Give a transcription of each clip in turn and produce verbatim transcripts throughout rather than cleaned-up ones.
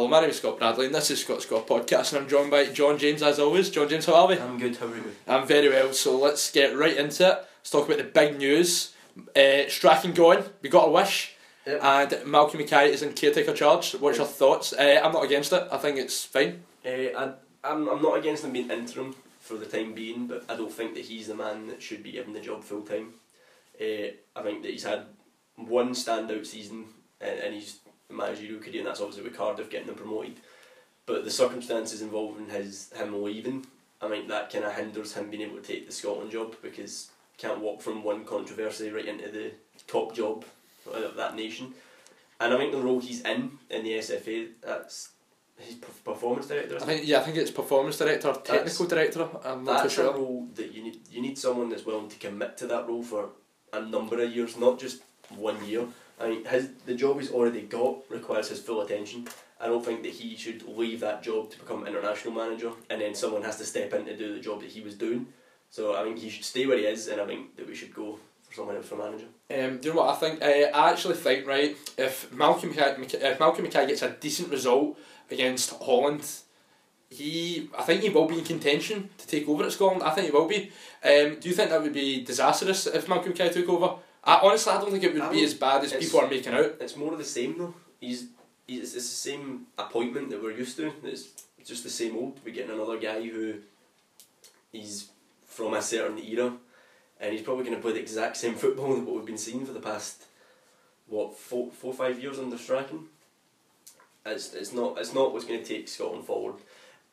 Hello, my name is Scott Bradley and this is Scott Scott Podcast, and I'm joined by John James as always. John James, how are we? I'm good, how are you? I'm very well, so let's get right into it. Let's talk about the big news. Uh, Strachan gone, we got a wish, yep. And Malcolm McKay is in caretaker charge. What's your thoughts? Uh, I'm not against it, I think it's fine. Uh, I, I'm, I'm not against him being interim for the time being, but I don't think that he's the man that should be given the job full time. Uh, I think that he's had one standout season and, and he's managerial career, and that's obviously with Cardiff getting them promoted, but the circumstances involving his him leaving, I think that kind of hinders him being able to take the Scotland job, because you can't walk from one controversy right into the top job of that nation. And I think the role he's in in the S F A, that's his performance director. I think yeah, I think it's performance director, or technical that's, director. I'm not that's too sure. A role that you need you need someone that's willing to commit to that role for a number of years, not just one year. I mean, his, the job he's already got requires his full attention. I don't think that he should leave that job to become international manager and then someone has to step in to do the job that he was doing. So I think he should stay where he is, and I think that we should go for someone else for manager. Um, do you know what I think? Uh, I actually think, right, if Malcolm McKay, if Malcolm McKay gets a decent result against Holland, he, I think he will be in contention to take over at Scotland. I think he will be. Um, do you think that would be disastrous if Malcolm McKay took over? I, honestly, I don't think it would I be as bad as people are making out. It's more of the same though. He's, he's, it's the same appointment that we're used to. It's just the same old. We're getting another guy who he's from a certain era, and he's probably going to play the exact same football that what we've been seeing for the past what four, four, five years under Strachan. It's it's not it's not what's going to take Scotland forward,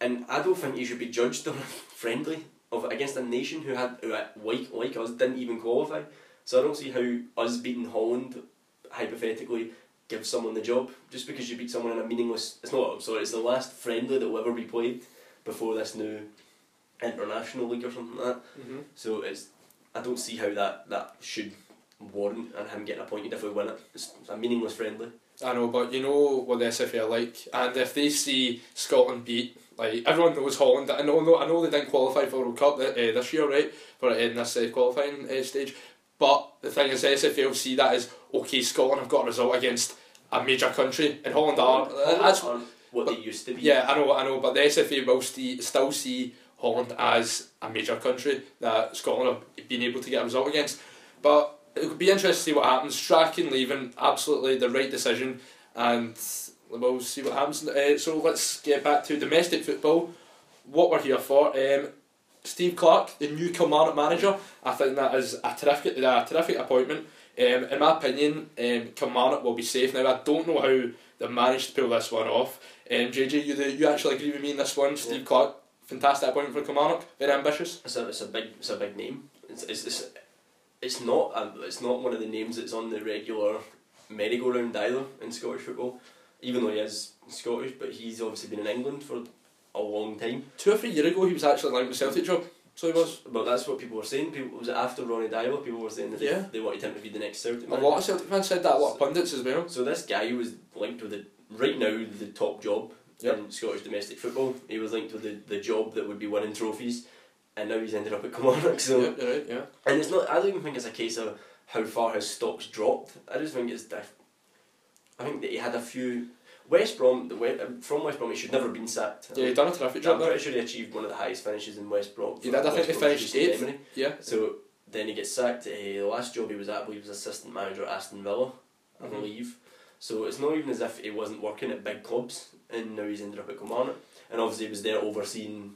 and I don't think you should be judged on a friendly of against a nation who had who like like us didn't even qualify. So I don't see how us beating Holland, hypothetically, gives someone the job. Just because you beat someone in a meaningless... It's not, I'm sorry, it's the last friendly that will ever be played before this new international league or something like that. Mm-hmm. So it's, I don't see how that, that should warrant and him getting appointed if we win it. It's a meaningless friendly. I know, but you know what the S F A are like. And if they see Scotland beat... Like, everyone knows Holland, I know I know they didn't qualify for the World Cup uh, this year, right? For in this uh, qualifying uh, stage. But the thing is, the S F A will see that as, okay, Scotland have got a result against a major country, and Holland are... Holland that's aren't what but, they used to be. Yeah, I know, I know, but the S F A will st- still see Holland as a major country that Scotland have been able to get a result against. But it would be interesting to see what happens. Strachan leaving, absolutely the right decision, and we'll see what happens. Uh, so let's get back to domestic football, what we're here for. Um, Steve Clarke, the new Kilmarnock manager, I think that is a terrific, a terrific appointment. Um, in my opinion, um, Kilmarnock will be safe now. I don't know how they've managed to pull this one off. Um, J J, you the, you actually agree with me in this one? Steve yeah. Clarke, fantastic appointment for Kilmarnock, very ambitious. It's a, it's a big it's a big name. It's it's it's, it's not a, it's not one of the names that's on the regular merry-go-round either in Scottish football. Even though he is Scottish, but he's obviously been in England for a long time. Two or three years ago, he was actually linked with Celtic job. So he was. But that's what people were saying. People was it after Ronnie Dyer? People were saying that yeah. they, they wanted him to be the next Celtic man. A lot of Celtic fans said that. A lot of pundits as well. So this guy was linked with the right now the top job yep. in Scottish domestic football. He was linked with the, the job that would be winning trophies, and now he's ended up at Kilmarnock. So yep, you're right, yeah. And it's not. I don't even think it's a case of how far his stock's dropped. I just think it's. Diff- I think that he had a few. West Brom, the West, from West Brom, he should never have been sacked. Yeah, he done a terrific job. I'm pretty sure he achieved one of the highest finishes in West Brom. He did, I think he finished eighth. Yeah. So then he gets sacked. Uh, the last job he was at, I believe, was assistant manager at Aston Villa, I mm-hmm. believe. So it's not even as if he wasn't working at big clubs, and now he's ended up at Kilmarnock. And obviously he was there overseeing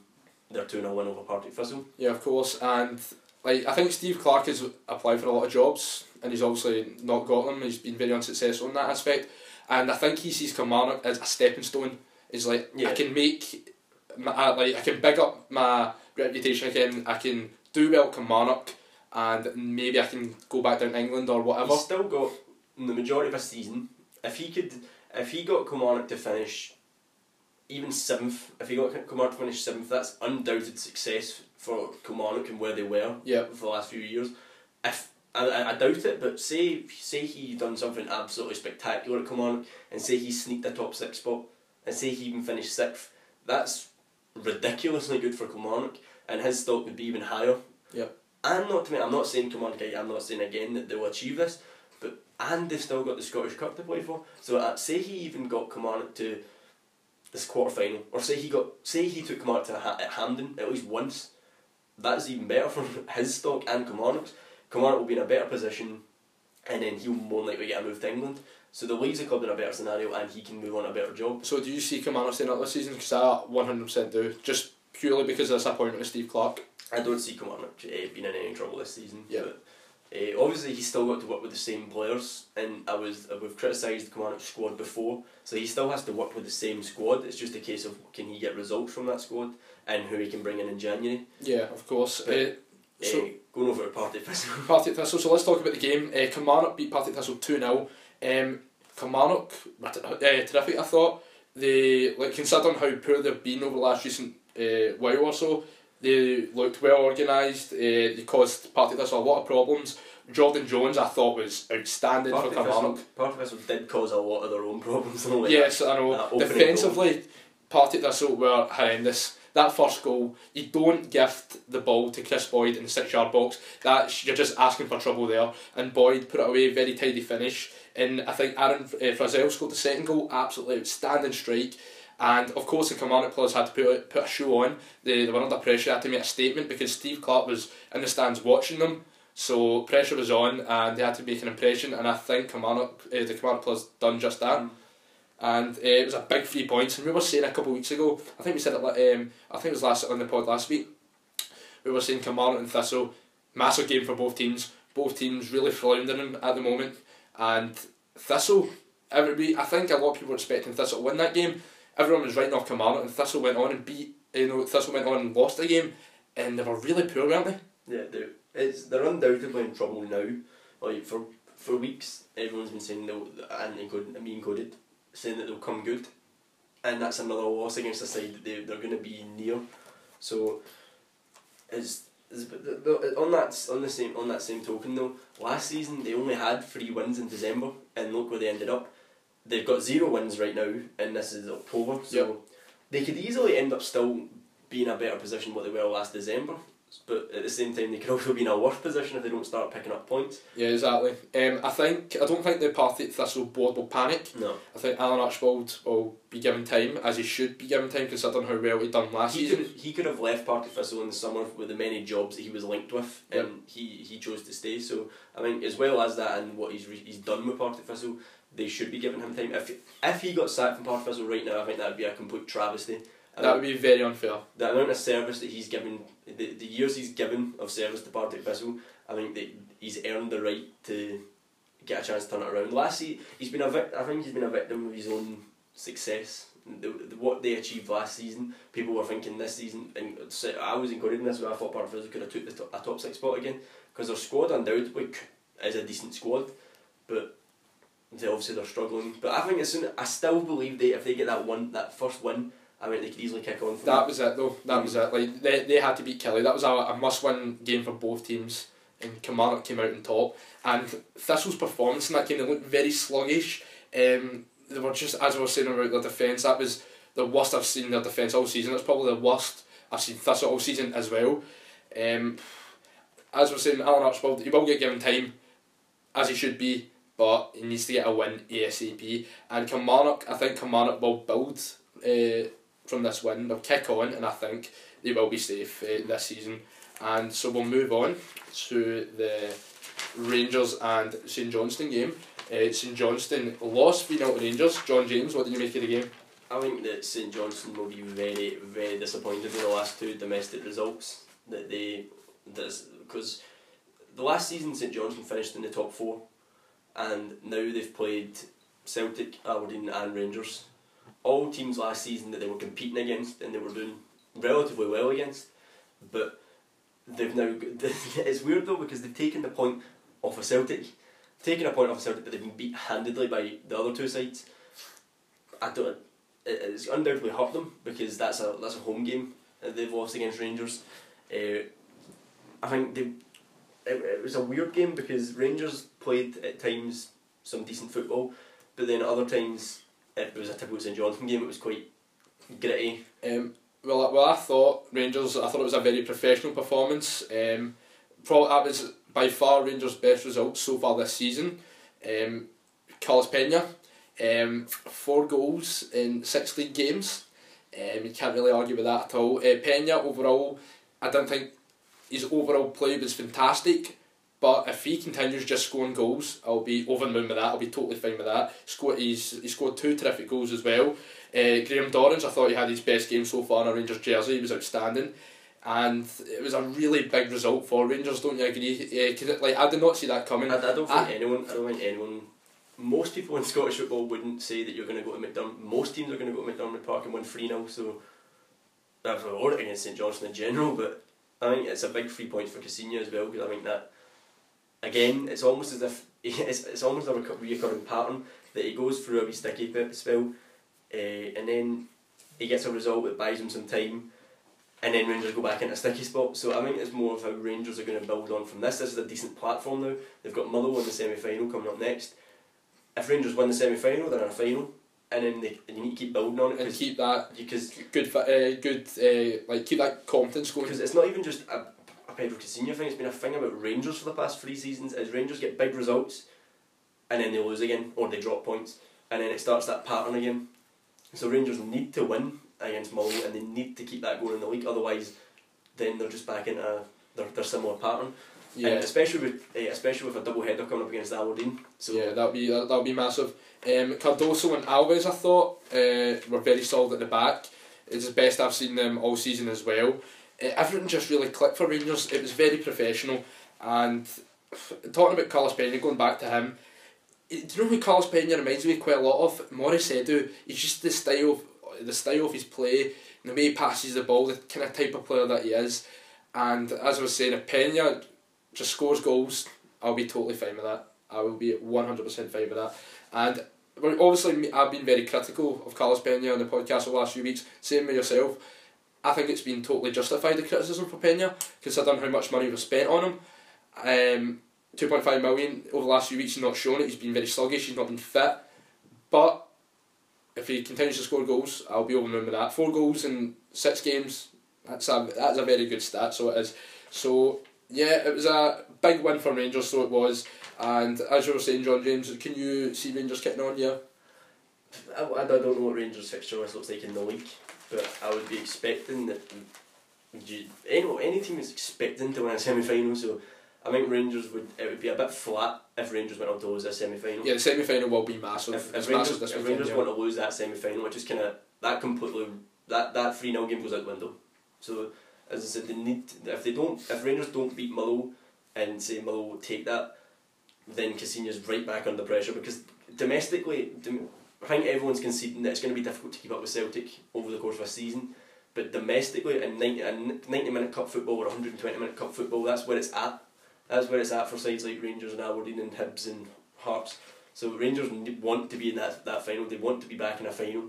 their two nil win over Partick Thistle. Yeah, of course. And like I think Steve Clarke has applied for a lot of jobs, and he's obviously not got them. He's been very unsuccessful in that aspect. And I think he sees Kilmarnock as a stepping stone. He's like, yeah. I can make, my, like I can big up my reputation again, I can do well at Kilmarnock, and maybe I can go back down to England or whatever. He's still got the majority of a season. If he could, if he got Kilmarnock to finish even seventh, if he got Kilmarnock to finish seventh, that's undoubted success for Kilmarnock and where they were yep. for the last few years. If I, I doubt it, but say say he done something absolutely spectacular at Kilmarnock, and say he sneaked a top six spot, and say he even finished sixth, that's ridiculously good for Kilmarnock, and his stock would be even higher. Yeah. I'm not to me, I'm not saying Kilmarnock, I'm not saying again that they'll achieve this, but and they've still got the Scottish Cup to play for. So uh, say he even got Kilmarnock to this quarter final, or say he got, say he took Kilmarnock to ha at Hampden at least once, that's even better for his stock and Kilmarnock's. Kilmarnock will be in a better position, and then he'll more likely get a move to England. So the league's a club in a better scenario, and he can move on a better job. So do you see Kilmarnock staying up this season? Because I one hundred percent do, just purely because of this appointment of Steve Clarke. I don't see Kilmarnock uh, being in any trouble this season. Yeah. But, uh, obviously, he's still got to work with the same players, and I was uh, we've criticised the Kilmarnock squad before, so he still has to work with the same squad. It's just a case of can he get results from that squad and who he can bring in in January. Yeah, of course. But, uh, so uh, going over to Partick Thistle. Partick Thistle. So let's talk about the game. Uh, Kilmarnock beat Partick Thistle two nil. Um, Kilmarnock, uh, terrific. I thought they, like considering how poor they've been over the last recent uh, while or so. They looked well organised, uh, they caused Partick Thistle a lot of problems. Jordan Jones, I thought, was outstanding Partick for Kilmarnock. Partick Thistle did cause a lot of their own problems. Like yes, that, I know. Defensively, Partick Thistle were horrendous. That first goal, you don't gift the ball to Chris Boyd in the six-yard box. That's, you're just asking for trouble there. And Boyd put it away, very tidy finish. And I think Aaron uh, Frizzell scored the second goal, absolutely outstanding strike. And of course the Kilmarnock players had to put, put a show on, they, they were under pressure, they had to make a statement because Steve Clarke was in the stands watching them, so pressure was on and they had to make an impression, and I think Kilmarnock, uh, the Kilmarnock players done just that. Mm. And uh, it was a big three points, and we were saying a couple of weeks ago, I think we said it, um, I think it was last on the pod last week, we were saying Kilmarnock and Thistle, massive game for both teams, both teams really floundering at the moment, and Thistle, everybody, I think a lot of people were expecting Thistle to win that game. Everyone was writing off Kilmarnock, and Thistle went on and beat. You know, Thistle went on and lost the game, and they were really poor, weren't they? Yeah, they're it's they're undoubtedly in trouble now. Like for for weeks, everyone's been saying they'll and including me included, saying that they'll come good, and that's another loss against a side that they they're going to be near. So, is is on that on the same on that same token though, last season they only had three wins in December, and look where they ended up. They've got zero wins right now, and this is October, so yep. They could easily end up still being in a better position what they were last December, but at the same time they could also be in a worse position if they don't start picking up points. Yeah, exactly. Um, I think I don't think the Partick Thistle board will panic. No. I think Alan Archibald will be given time, as he should be given time, considering how well he'd done last he season. Could, he could have left Partick Thistle in the summer with the many jobs that he was linked with, yep. And he, he chose to stay, so I mean, as well as that and what he's, re he's done with Partick Thistle, they should be giving him time. If if he got sacked from Partick Thistle right now, I think that would be a complete travesty. I that mean, would be very unfair. The amount of service that he's given, the, the years he's given of service to Partick Thistle, I think that he's earned the right to get a chance to turn it around. Last season, he's been a vic I think he's been a victim of his own success. The, the, what they achieved last season, people were thinking this season, and I was included in this where I thought Partick Thistle could have took the top, a top six spot again, because their squad undoubtedly is a decent squad, but they obviously they're struggling, but I think as soon I still believe they if they get that one that first win, I mean they could easily kick on. From that, that was it though. That mm. was it. Like they they had to beat Kelly. That was a, a must win game for both teams, and Kilmarnock came out on top. And Thistle's performance in that game, they looked very sluggish. Um, they were just as I was saying about their defence. That was the worst I've seen their defence all season. That's probably the worst I've seen Thistle all season as well. Um, as I was saying, Alan Archibald, he will get given time, as he should be. But he needs to get a win ASAP, and Kilmarnock, I think Kilmarnock will build uh, from this win, they'll kick on, and I think they will be safe uh, this season. And so we'll move on to the Rangers and St Johnstone game. uh, St Johnstone lost three nil to Rangers. John James, what did you make of the game? I think that St Johnstone will be very very disappointed with the last two domestic results that they, because the last season St Johnstone finished in the top four. And now they've played Celtic, Aberdeen and Rangers. All teams last season that they were competing against and they were doing relatively well against. But they've now... It's weird though because they've taken the point off of Celtic. Taken a point off of Celtic, but they've been beat handedly by the other two sides. I don't... It's undoubtedly hurt them because that's a, that's a home game that they've lost against Rangers. Uh, I think they... It, it was a weird game because Rangers played at times some decent football, but then at other times it was a typical St Johnstone game. It was quite gritty. Um, well, well, I thought Rangers. I thought it was a very professional performance. Um, probably that was by far Rangers' best result so far this season. Um, Carlos Pena, Um, four goals in six league games. Um, you can't really argue with that at all. Uh, Pena overall, I don't think his overall play was fantastic, but if he continues just scoring goals, I'll be over the moon with that. I'll be totally fine with that. Scored, he's, he scored two terrific goals as well. Uh, Graham Dorrans, I thought he had his best game so far in a Rangers jersey. He was outstanding. And it was a really big result for Rangers, don't you agree? Uh, like, I did not see that coming. I, I don't think I, anyone, I don't think anyone... Most people in Scottish football wouldn't say that you're going to go to McDermott. Most teams are going to go to McDermott Park and win three nil, so that's a lot against St Johnstone in general, but I think it's a big three points for Cassino as well, because I think that, again, it's almost as if, it's, it's almost a recurring pattern that he goes through a wee sticky spell, uh, and then he gets a result that buys him some time, and then Rangers go back into a sticky spot. So I think it's more of how Rangers are going to build on from this. This is a decent platform now. They've got Motherwell in the semi-final coming up next. If Rangers win the semi-final, they're in a final, and then they and you need to keep building on it and keep that because good, uh, good, uh, like keep that confidence going. Because it's not even just a, a Pedro Cassino thing; it's been a thing about Rangers for the past three seasons. Is Rangers get big results, and then they lose again, or they drop points, and then it starts that pattern again. So Rangers need to win against Motherwell, and they need to keep that going in the league. Otherwise, then they're just back into a, their their similar pattern. Yeah. And especially with uh, especially with a double header coming up against Aberdeen. So yeah, that'll be that that'll be massive. Um, Cardoso and Alves, I thought, uh, were very solid at the back. It's the best I've seen them all season as well. Uh, everything just really clicked for Rangers. It was very professional. And talking about Carlos Pena, going back to him, do you know who Carlos Pena reminds me quite a lot of? Maurice Edu. It's just the style, of, the style of his play, the way he passes the ball, the kind of type of player that he is. And as I was saying, if Pena just scores goals, I'll be totally fine with that. I will be one hundred percent fine with that. And obviously I've been very critical of Carlos Pena on the podcast the last few weeks, same with yourself. I think it's been totally justified, the criticism for Pena, considering how much money was spent on him. Um, two point five million over the last few weeks, he's not shown it, he's been very sluggish, he's not been fit. But if he continues to score goals, I'll be over the moon with that. Four goals in six games, that's a, that's a very good stat, so it is. So yeah, it was a big win for Rangers, so it was. And as you were saying, John James, can you see Rangers getting on here? I, I don't know what Rangers' fixture list looks like in the league, but I would be expecting that you, any, any team is expecting to win a semi-final, so I think Rangers would, it would be a bit flat if Rangers went on to lose a semi-final. Yeah, the semi-final will be massive. If, if Rangers, massive if Rangers want to lose that semi-final, which is kind of, that completely, that, that three nil game goes out the window. So as I said, they need to, if they don't, if Rangers don't beat Motherwell and say Motherwell will take that, then Cassino's right back under pressure, because domestically, dom- I think everyone's conceding that it's going to be difficult to keep up with Celtic over the course of a season, but domestically in ninety minute cup football or one hundred twenty minute cup football, that's where it's at. That's where it's at for sides like Rangers and Aberdeen and Hibs and Hearts. So Rangers want to be in that, that final, they want to be back in a final.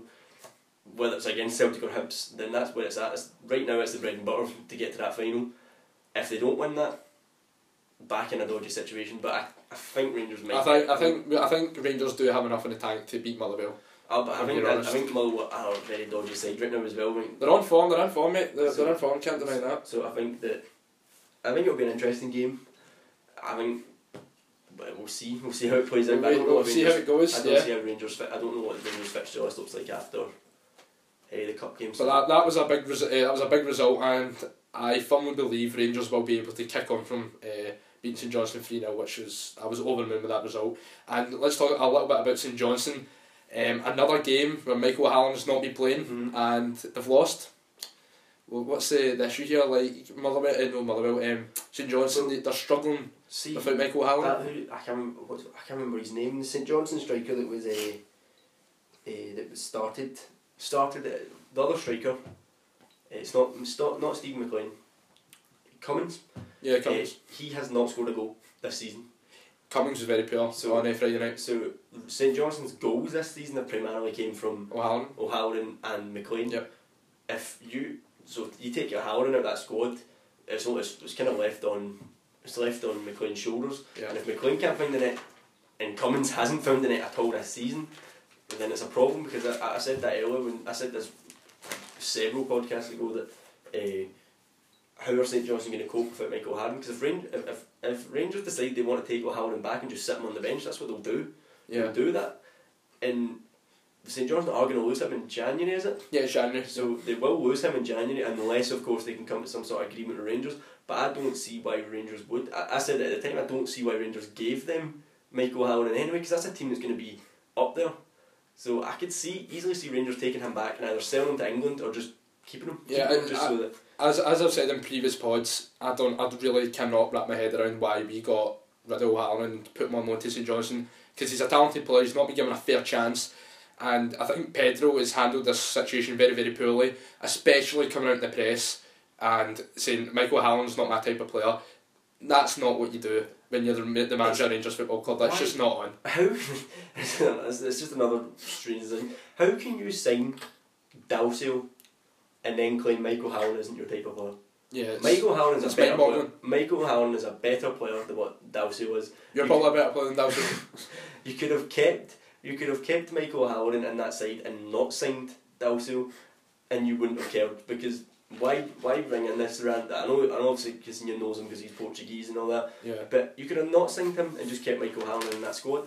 Whether it's against Celtic or Hibs, then that's where it's at. It's, right now it's the bread and butter to get to that final. If they don't win that, back in a dodgy situation. But I, I think Rangers might. I think I think I think Rangers do have enough in the tank to beat Motherwell. Oh, but I think I, I think Motherwell are a very dodgy side right now as well. I mean, they're on form. They're on form, mate. They're, so, they're on form. Can't deny that. So I think that I think it'll be an interesting game. I think. But we'll see. We'll see how it plays out. We'll, we'll Rangers, see how it goes. I don't yeah. see how Rangers. I don't know what Rangers fixture list looks like after the cup game. So that that was a big resu- uh, that was a big result, and I firmly believe Rangers will be able to kick on from uh, beating St Johnstone three nil, which was, I was over the moon with that result. And let's talk a little bit about St Johnstone. Um, another game where Michael Hallam has not been playing, mm-hmm. and they've lost. Well, what's the, the issue here? Like Motherwell, uh, no Motherwell. Um, St Johnstone, well, they're struggling see, without Michael Hallam. Who, I can't remember. What, I can't remember his name. The St Johnstone striker that was a uh, uh, that was started. Started it, the other striker. It's not not not Steve McLean. Cummins. Yeah, Cummins. Uh, he has not scored a goal this season. Cummins was very poor. So on Friday night. So St Johnston's goals this season have primarily came from O'Halloran, O'Halloran and McLean. Yep. If you so if you take your O'Halloran out of that squad, it's all, it's, it's kind of left on it's left on McLean's shoulders. Yep. And if McLean can't find the net, and Cummins hasn't found the net at all this season, then it's a problem, because I, I said that earlier when I said this several podcasts ago that uh, how are St Johnstone going to cope without Michael Hallam, because if, Ranger, if, if Rangers decide they want to take O'Halloran back and just sit him on the bench, that's what they'll do. Yeah. They'll do that, and St Johnstone are going to lose him in January, is it? Yeah, January. So they will lose him in January, unless, of course, they can come to some sort of agreement with Rangers. But I don't see why Rangers would. I, I said it at the time, I don't see why Rangers gave them Michael Hallam anyway, because that's a team that's going to be up there. So I could see easily see Rangers taking him back and either selling him to England or just keeping him. Yeah, keeping him just I, so that as as I've said in previous pods, I don't, I really cannot wrap my head around why we got rid of O'Halloran and put him on loan to St Johnstone, because he's a talented player. He's not been given a fair chance. And I think Pedro has handled this situation very, very poorly, especially coming out in the press and saying Michael Hallam's not my type of player. That's not what you do when you're the manager that's, of Rangers Football Club. That's why, just not on. How? It's just another strange thing. How can you sign Dalcio and then claim Michael Hallam isn't your type of player? Yeah, Michael Hallam is a better player. Michael Hallam is a better player than what Dalcio was. You're you probably could, a better player than Dalcio. You could have kept. You could have kept Michael O'Halloran in that side and not signed Dalcio, and you wouldn't have cared, because why why bring in this rant? I know, I know obviously Cassino knows him because he's Portuguese and all that, yeah. But you could have not signed him and just kept Michael O'Halloran in that squad.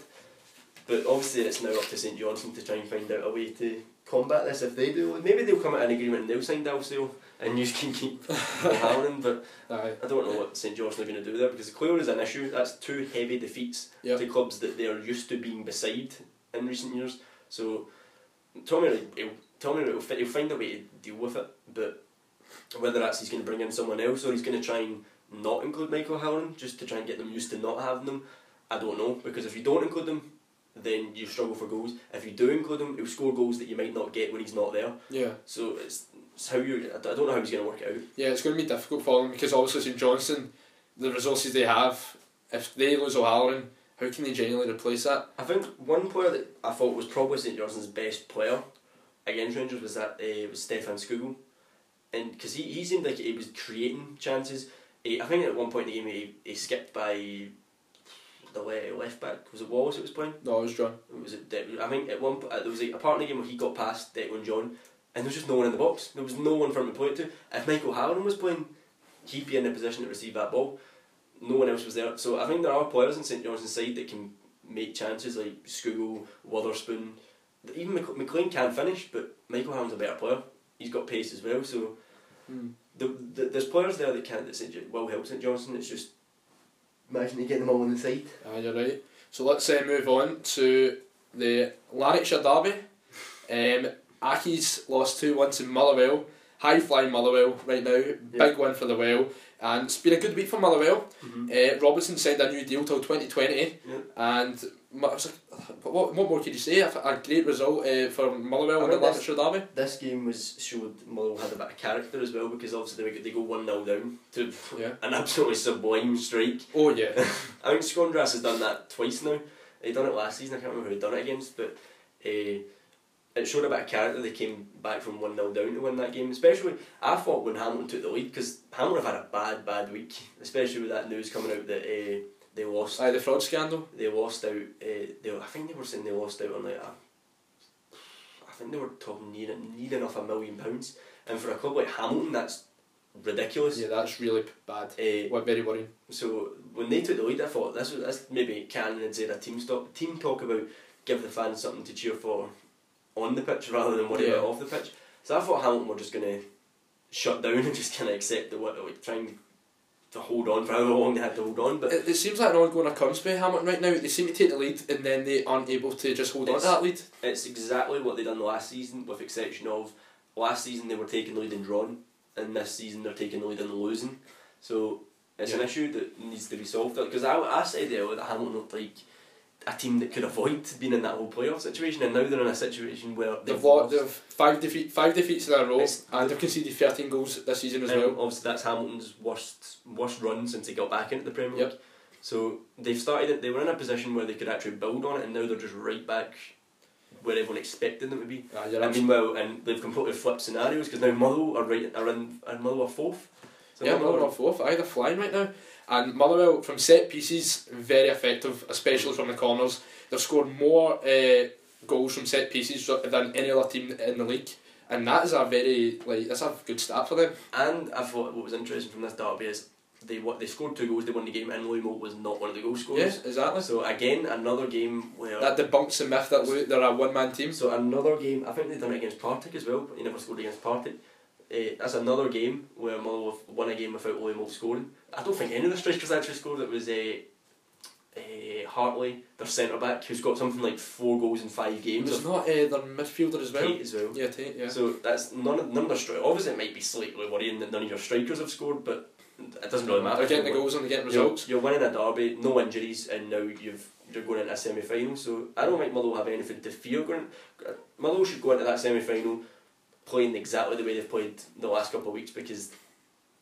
But obviously it's now up to St Johnstone to try and find out a way to combat this. If they do, maybe they'll come at an agreement and they'll sign Dalcio and you can keep O'Halloran, but aye. I don't know yeah. what St Johnstone are going to do there, because clearly there's an issue. That's two heavy defeats yep. to clubs that they're used to being beside in recent years, so Tommy he'll, Tommy he'll, he'll find a way to deal with it. But whether that's he's going to bring in someone else or he's going to try and not include Michael Hallam just to try and get them used to not having them, I don't know, because if you don't include them then you struggle for goals. If you do include him, he'll score goals that you might not get when he's not there. Yeah. So it's, it's how you I don't know how he's going to work it out. Yeah, it's going to be difficult for him, because obviously St Johnstone, the resources they have, if they lose O'Halloran, how can they genuinely replace that? I think one player that I thought was probably St Johnson's best player against Rangers was that uh, was Stefan Skugel, and because he, he seemed like he was creating chances. He, I think at one point in the game he, he skipped by the le- left back. Was it Wallace that was playing? No, it was John. It was it De- I think at one uh, there was like a part in the game where he got past Declan John, and there was just no one in the box. There was no one for him to play it to. If Michael Hallam was playing, he'd be in a position to receive that ball. No one else was there, so I think there are players in St Johnson's side that can make chances, like Skugel, Witherspoon, even Mc- McLean can finish, but Michael Hallam's a better player. He's got pace as well, so mm. the, the, there's players there that can that St. will help St Johnstone. It's just imagine they get them all on the side. Ah, you're right. So let's uh, move on to the Lanarkshire Derby. Um, Aki's lost two one to Motherwell. High flying Motherwell right now, yeah. Big win for the Well. And it's been a good week for Motherwell. Mm-hmm. Uh, Robertson signed a new deal till twenty twenty, yeah. and what, what more could you say? A great result uh, for Motherwell in the Lanarkshire Derby. This game was showed Motherwell had a bit of character as well, because obviously they, they go one nil down to yeah. an absolutely sublime strike. Oh yeah, I think Scondras has done that twice now. He done it last season. I can't remember who he done it against, but uh, it showed a bit of character. They came back from one nil down to win that game. Especially, I thought, when Hamilton took the lead, because Hamilton have had a bad, bad week. Especially with that news coming out that uh, they lost. Aye, the fraud scandal. They lost out. Uh, they, I think they were saying they lost out on like a, I think they were talking near, near enough a million pounds. And for a club like Hamilton, that's ridiculous. Yeah, that's really bad. Uh, very worrying. So when they took the lead, I thought this was this maybe Cannon and Zera team talk. Team talk about give the fans something to cheer for on the pitch rather than worry yeah. about off the pitch. So I thought Hamilton were just going to shut down and just kind of accept the work, like trying to hold on for however long they had to hold on. But it, it seems like an ongoing occurrence by Hamilton right now. They seem to take the lead and then they aren't able to just hold on to that lead. It's exactly what they done last season, with exception of last season they were taking the lead and drawn, and this season they're taking the lead and losing. So it's yeah. an issue that needs to be solved. Because I, I said earlier that Hamilton looked like a team that could avoid being in that whole playoff situation, and now they're in a situation where they've, they've lost. They've five, defeat, five defeats in a row, it's, and they've conceded thirteen goals this season as well. Obviously that's Hamilton's worst worst run since they got back into the Premier League. Yep. So they've started it, they were in a position where they could actually build on it, and now they're just right back where everyone expected them to be. Ah, I mean, well, and they've completely flipped scenarios, because now Motherwell are right are in are Motherwell are fourth. So yeah, Motherwell are fourth, aye, they're flying right now. And Motherwell, from set pieces, very effective, especially from the corners. They've scored more uh, goals from set pieces than any other team in the league, and that is a very like that's a good start for them. And I thought what was interesting from this derby is they what they scored two goals, they won the game, and Lumo was not one of the goal scorers. Yeah, exactly. So again, another game where that debunks the myth that they're a one man team. So another game, I think they've done it against Partick as well, but they never scored against Partick. Uh, that's another game where Motherwell won a game without Lumo scoring. I don't think any of the strikers actually scored. It was a. Uh, uh, Hartley, their centre back, who's got something like four goals in five games. There's not uh, their midfielder as well. Tate as well. Yeah, Tate. Yeah. So that's none of none of their strikers. Obviously, it might be slightly worrying that none of your strikers have scored, but it doesn't really matter. They're getting the goals and they're getting results. You're, you're winning a derby, no injuries, and now you've you're going into a semi-final. So I don't think Motherwell have anything to fear. Going, Motherwell should go into that semi-final playing exactly the way they've played the last couple of weeks, because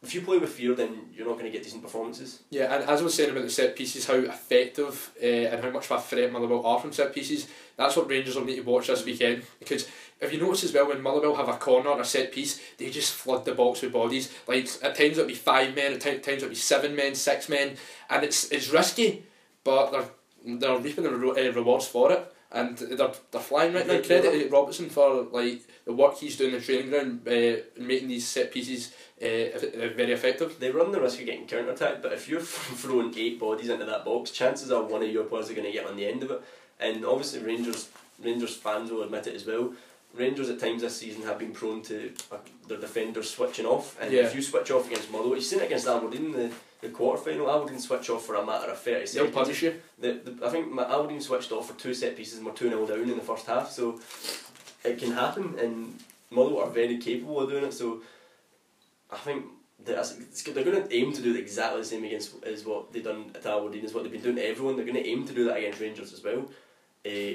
if you play with fear, then you're not going to get decent performances. Yeah, and as I was saying about the set pieces, how effective uh, and how much of a threat Motherwell are from set pieces, that's what Rangers will need to watch this weekend. Because if you notice as well, when Motherwell have a corner or a set piece, they just flood the box with bodies. Like at times it'll be five men, at times it'll be seven men, six men, and it's it's risky, but they're they're reaping the re- uh, rewards for it. And they're, they're flying right now. Credit Robertson for like the work he's doing in the training ground, uh, making these set pieces uh, very effective. They run the risk of getting counter-attacked, but if you're throwing eight bodies into that box, chances are one of your players are going to get on the end of it. And obviously Rangers Rangers fans will admit it as well. Rangers at times this season have been prone to their defenders switching off, and yeah. if you switch off against Motherwell, you've seen it against Aberdeen in the, the quarter-final, Aberdeen switch off for a matter of thirty seconds. They'll punish you. The, the, I think Aberdeen switched off for two set pieces and were two nil down in the first half, so it can happen, and Motherwell are very capable of doing it, so I think they're, they're going to aim to do the exactly the same against as what they've done at Aberdeen, is what they've been doing to everyone. They're going to aim to do that against Rangers as well. Uh,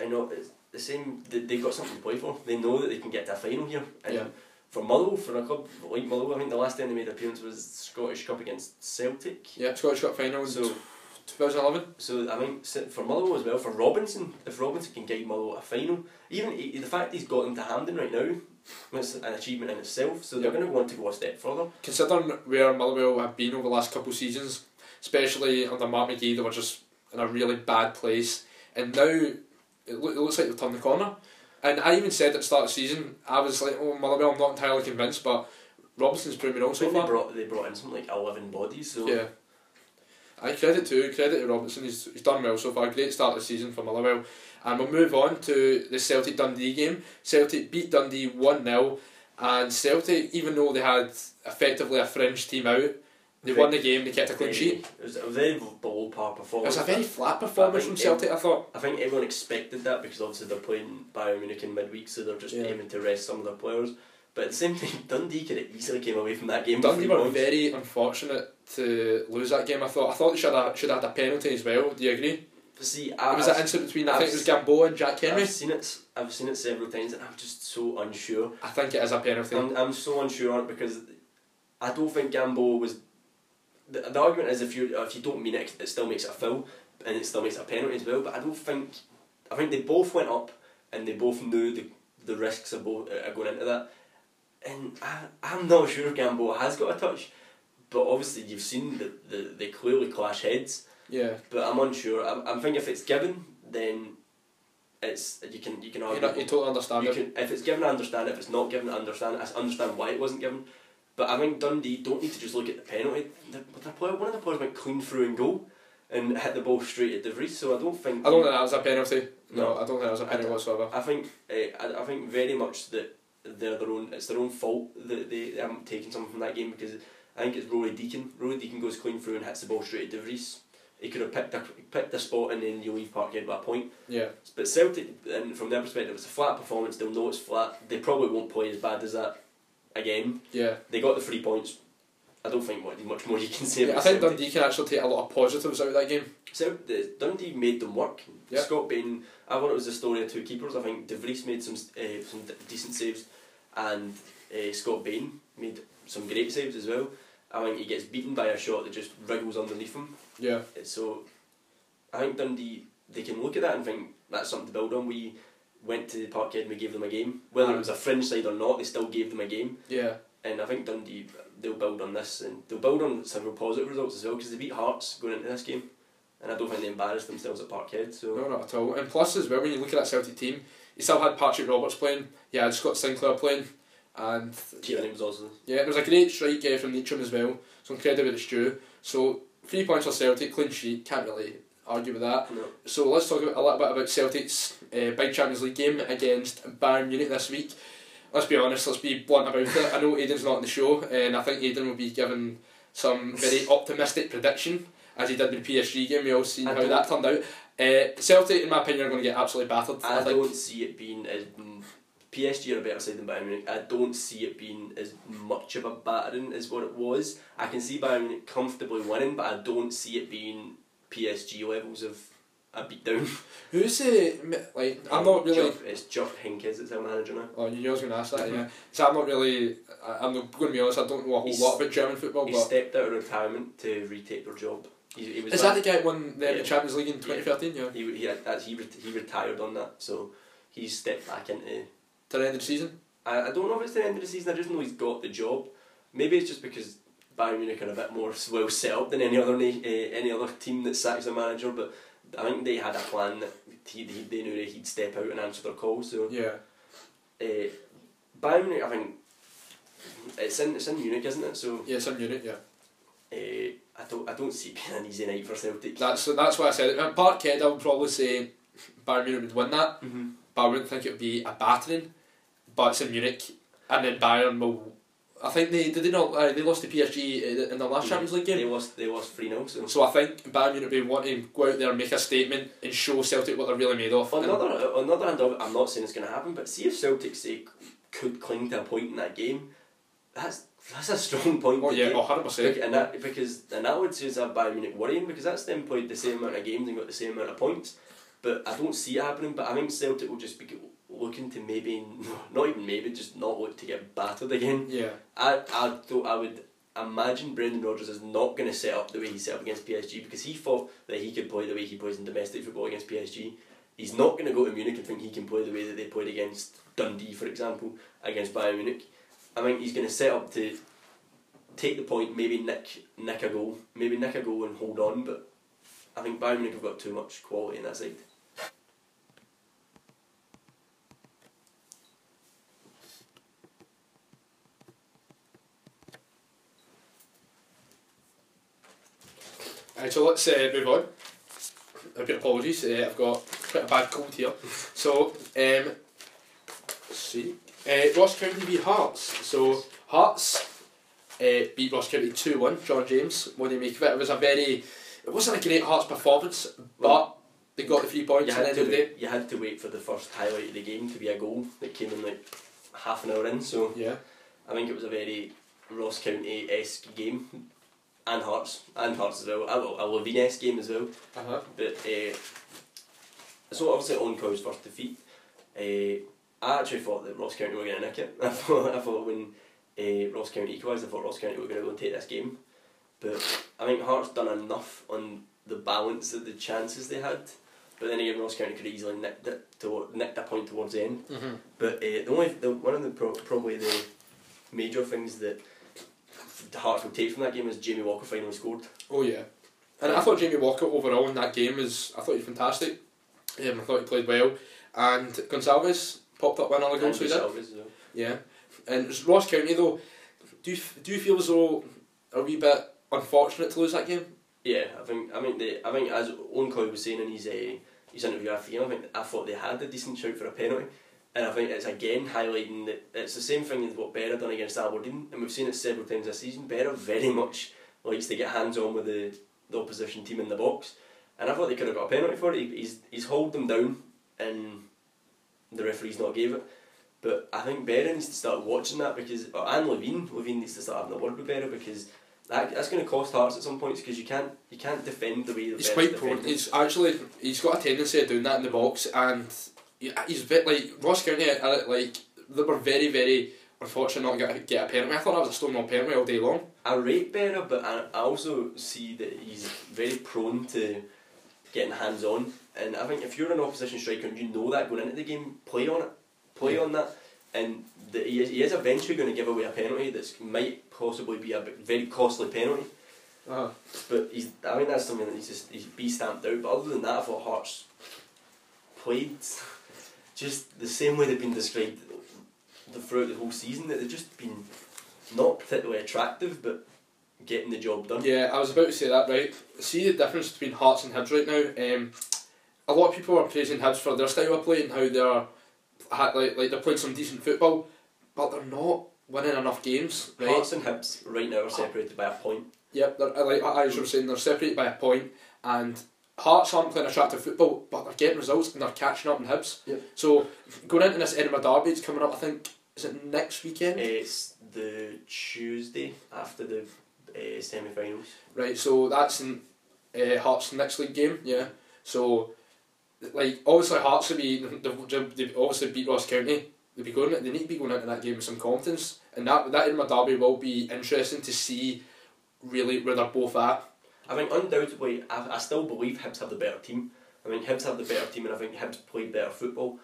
I know it's the same, they've got something to play for. They know that they can get to a final here. And yeah. for Motherwell, for a club like Motherwell, I think the last time they made an appearance was Scottish Cup against Celtic. Yeah, Scottish Cup final so, twenty eleven. So, I mean, for Motherwell as well, for Robinson, if Robinson can guide Motherwell a final, even the fact he's got them to Hamden right now, it's an achievement in itself, so they're yeah. going to want to go a step further. Considering where Motherwell have been over the last couple of seasons, especially under Mark McGee, they were just in a really bad place, and now it looks like they've turned the corner. And I even said at the start of the season, I was like, oh, Motherwell, I'm not entirely convinced, but Robertson's proven me wrong so far. They brought, they brought in something like eleven bodies, so... Yeah. I credit to, credit to Robertson, he's, he's done well so far. Great start of the season for Motherwell. And we'll move on to the Celtic-Dundee game. Celtic beat Dundee one nil, and Celtic, even though they had effectively a fringe team out, they very, won the game, they kept a clean very, sheet. It was a very ball-par performance. It was a very flat performance from Celtic, I thought. I think everyone expected that, because obviously they're playing Bayern Munich in midweek, so they're just yeah. aiming to rest some of their players. But at the same time, Dundee could have easily came away from that game. Dundee were points. very unfortunate to lose that game, I thought. I thought they should have, should have had a penalty as well, do you agree? But see, I, it was I've, that incident between, I I've think it was Gamboa and Jack Henry. I've seen it, I've seen it several times, and I'm just so unsure. I think it is a penalty. I'm, I'm so unsure on it, because I don't think Gamboa was... The, the argument is if you if you don't mean it, it still makes it a foul, and it still makes it a penalty as well. But I don't think I think they both went up, and they both knew the the risks of both uh, going into that. And I I'm not sure if Gamboa has got a touch, but obviously you've seen that the, they clearly clash heads. Yeah. But I'm unsure. I'm I'm thinking if it's given, then it's you can you can argue. You, know, you totally understand you it. Can, if it's given, I understand. If it's not given, I understand. I understand why it wasn't given. But I think Dundee don't need to just look at the penalty. The, the player, one of the players went clean through and goal and hit the ball straight at De Vries, so I don't think... I don't think that was a penalty. No, no I don't think that was a penalty I whatsoever. I think uh, I, I think very much that they're their own. It's their own fault that they, they haven't taken something from that game, because I think it's Rory Deakin. Rory Deakin goes clean through and hits the ball straight at De Vries. He could have picked a, picked a spot, and then you leave Parkhead by a point. Yeah. But Celtic, and from their perspective, it's a flat performance. They'll know it's flat. They probably won't play as bad as that again. Yeah. They got the three points. I don't think much more you can say yeah, about I think Celtic. Dundee can actually take a lot of positives out of that game. So Dundee made them work. Yeah. Scott Bain, I thought it was the story of two keepers. I think De Vries made some uh, some decent saves, and uh, Scott Bain made some great saves as well. I think he gets beaten by a shot that just wriggles underneath him. Yeah. So I think Dundee, they can look at that and think that's something to build on. We went to the Parkhead and we gave them a game. Whether it was a fringe side or not, they still gave them a game. Yeah. And I think Dundee, they'll build on this, and they'll build on several positive results as well, because they beat Hearts going into this game, and I don't think they embarrassed themselves at Parkhead. So no, not at all. And plus as well, when you look at that Celtic team, you still had Patrick Roberts playing, you had Scott Sinclair playing, and Keating was also yeah, there was a great strike uh, from Leitrim as well, so incredible to Stew. So three points for Celtic, clean sheet, can't really argue with that. No. So let's talk about, a little bit about Celtic's uh, big Champions League game against Bayern Munich this week. Let's be honest, let's be blunt about it. I know Aidan's not on the show, and I think Aidan will be given some very optimistic prediction, as he did in the P S G game. We all seen I how that turned out. Uh, Celtic, in my opinion, are going to get absolutely battered. I, I don't see it being as P S G are a better side than Bayern Munich. I don't see it being as much of a battering as what it was. I can see Bayern Munich comfortably winning, but I don't see it being P S G levels of a beatdown. Who's the like? I'm um, not really. Jupp, it's Jupp Heynckes that's our manager now. Oh, you were going to ask that, yeah. So I'm not really. I, I'm going to be honest. I don't know a whole he's, lot about German football. He but stepped out of retirement to retake their job. He, he was Is like, that the guy that won the yeah, Champions League in twenty thirteen? Yeah. He he that's, he, he retired on that, so he's stepped back into. To the end of the season? I, I don't know if it's the end of the season. I just know he's got the job. Maybe it's just because Bayern Munich are a bit more well set up than any other uh, any other team that sacks a manager, but I think they had a plan that he, they knew that he'd step out and answer their calls. So yeah, uh, Bayern Munich. I think it's in it's in Munich, isn't it? So yeah, it's in Munich. Yeah. Uh, I don't I don't see it being an easy night for Celtic. That's that's why I said it. In Parkhead, I would probably say Bayern Munich would win that, mm-hmm. but I wouldn't think it would be a battering. But it's in Munich, and then Bayern will. I think they did they not uh, they lost to P S G in the last yeah, Champions League game. They lost they lost three nil. So. so I think Bayern Munich will want to go out there and make a statement and show Celtic what they're really made of. On another on another hand, I'm not saying it's going to happen, but see if Celtic say could cling to a point in that game, that's that's a strong point. Oh yeah, one hundred percent. And that because and that would say it's a Bayern Munich worrying because that's them played the same amount of games and got the same amount of points, but I don't see it happening. But I think Celtic will just be. Looking to maybe not even maybe just not look to get battered again. Yeah. I I thought I would imagine Brendan Rodgers is not going to set up the way he set up against P S G because he thought that he could play the way he plays in domestic football against P S G. He's not going to go to Munich and think he can play the way that they played against Dundee, for example, against Bayern Munich. I think he's going to set up to take the point, maybe nick nick a goal, maybe nick a goal and hold on. But I think Bayern Munich have got too much quality in that side. So let's uh, move on. A bit of apologies, uh, I've got quite a bad cold here. So, um, let's see. Uh, Ross County beat Hearts. So, Hearts uh, beat Ross County two one. John James, what do you make of it? It was a very. It wasn't a great Hearts performance, but they got the three points at the end of the day. You had to wait for the first highlight of the game to be a goal that came in like half an hour in. So, yeah. I think it was a very Ross County esque game. And Hearts, and Hearts as well, a, a Levine-esque game as well, uh-huh. but uh, so obviously on Coyle's first defeat, uh, I actually thought that Ross County were going to nick it. I thought, I thought when uh, Ross County equalised, I thought Ross County were going to go and take this game, but I think Hearts done enough on the balance of the chances they had, but then again Ross County could have easily nicked it to, nicked a point towards the end, mm-hmm. but uh, the only the, one of the pro- probably the major things that the Hearts would take from that game is Jamie Walker finally scored. Oh yeah, and I thought Jamie Walker overall in that game is I thought he was fantastic. Um, I thought he played well, and Gonsalves popped up one other goal. So he did. Though. Yeah, and Ross County though, do you, do you feel as though a wee bit unfortunate to lose that game? Yeah, I think I mean they I think as Owen Coyle was saying in his uh, his interview after the game, I think I thought they had a decent shout for a penalty. And I think it's again highlighting that it's the same thing as what Berra done against Aberdeen, and we've seen it several times this season. Berra very much likes to get hands on with the, the opposition team in the box, and I thought they could have got a penalty for it. He, he's he's hauled them down, and the referee's not gave it. But I think Berra needs to start watching that because, and Levine, Levine needs to start having a word with Berra because that that's going to cost Hearts at some points because you can't you can't defend the way that he's Berra's quite prone. He's actually he's got a tendency of doing that in the box and. He's a bit like Ross County. Like they were very, very unfortunate not to get a penalty. I thought that was a stonewall penalty all day long. I rate Berra, but I, I also see that he's very prone to getting hands on. And I think if you're an opposition striker and you know that going into the game, play on it, play yeah. on that. And the, he, is, he is eventually going to give away a penalty that might possibly be a very costly penalty. Uh-huh. But he's, I mean, that's something that needs to be stamped out. But other than that, I thought Hearts played. Just the same way they've been described the, throughout the whole season, that they've just been not particularly attractive, but getting the job done. Yeah, I was about to say that, right? See the difference between Hearts and Hibs right now. Um, a lot of people are praising Hibs for their style of play and how they're like, like they're playing some decent football, but they're not winning enough games. Right? Hearts and Hibs right now are separated by a point. Yep, they're, like as you were saying, they're separated by a point, and Hearts aren't playing attractive football, but they're getting results and they're catching up in Hibs. Yep. So going into this Edinburgh Derby, it's coming up, I think, is it next weekend? It's the Tuesday after the uh, semi-finals. Right, so that's in uh, Hearts' next league game, yeah. So, like, obviously Hearts will be, they've, they've obviously beat Ross County. They'll be going, they need to be going into that game with some confidence, and that that Edinburgh Derby will be interesting to see really where they're both at. I think undoubtedly, I, I still believe Hibs have the better team. I mean, Hibs have the better team, and I think Hibs play better football.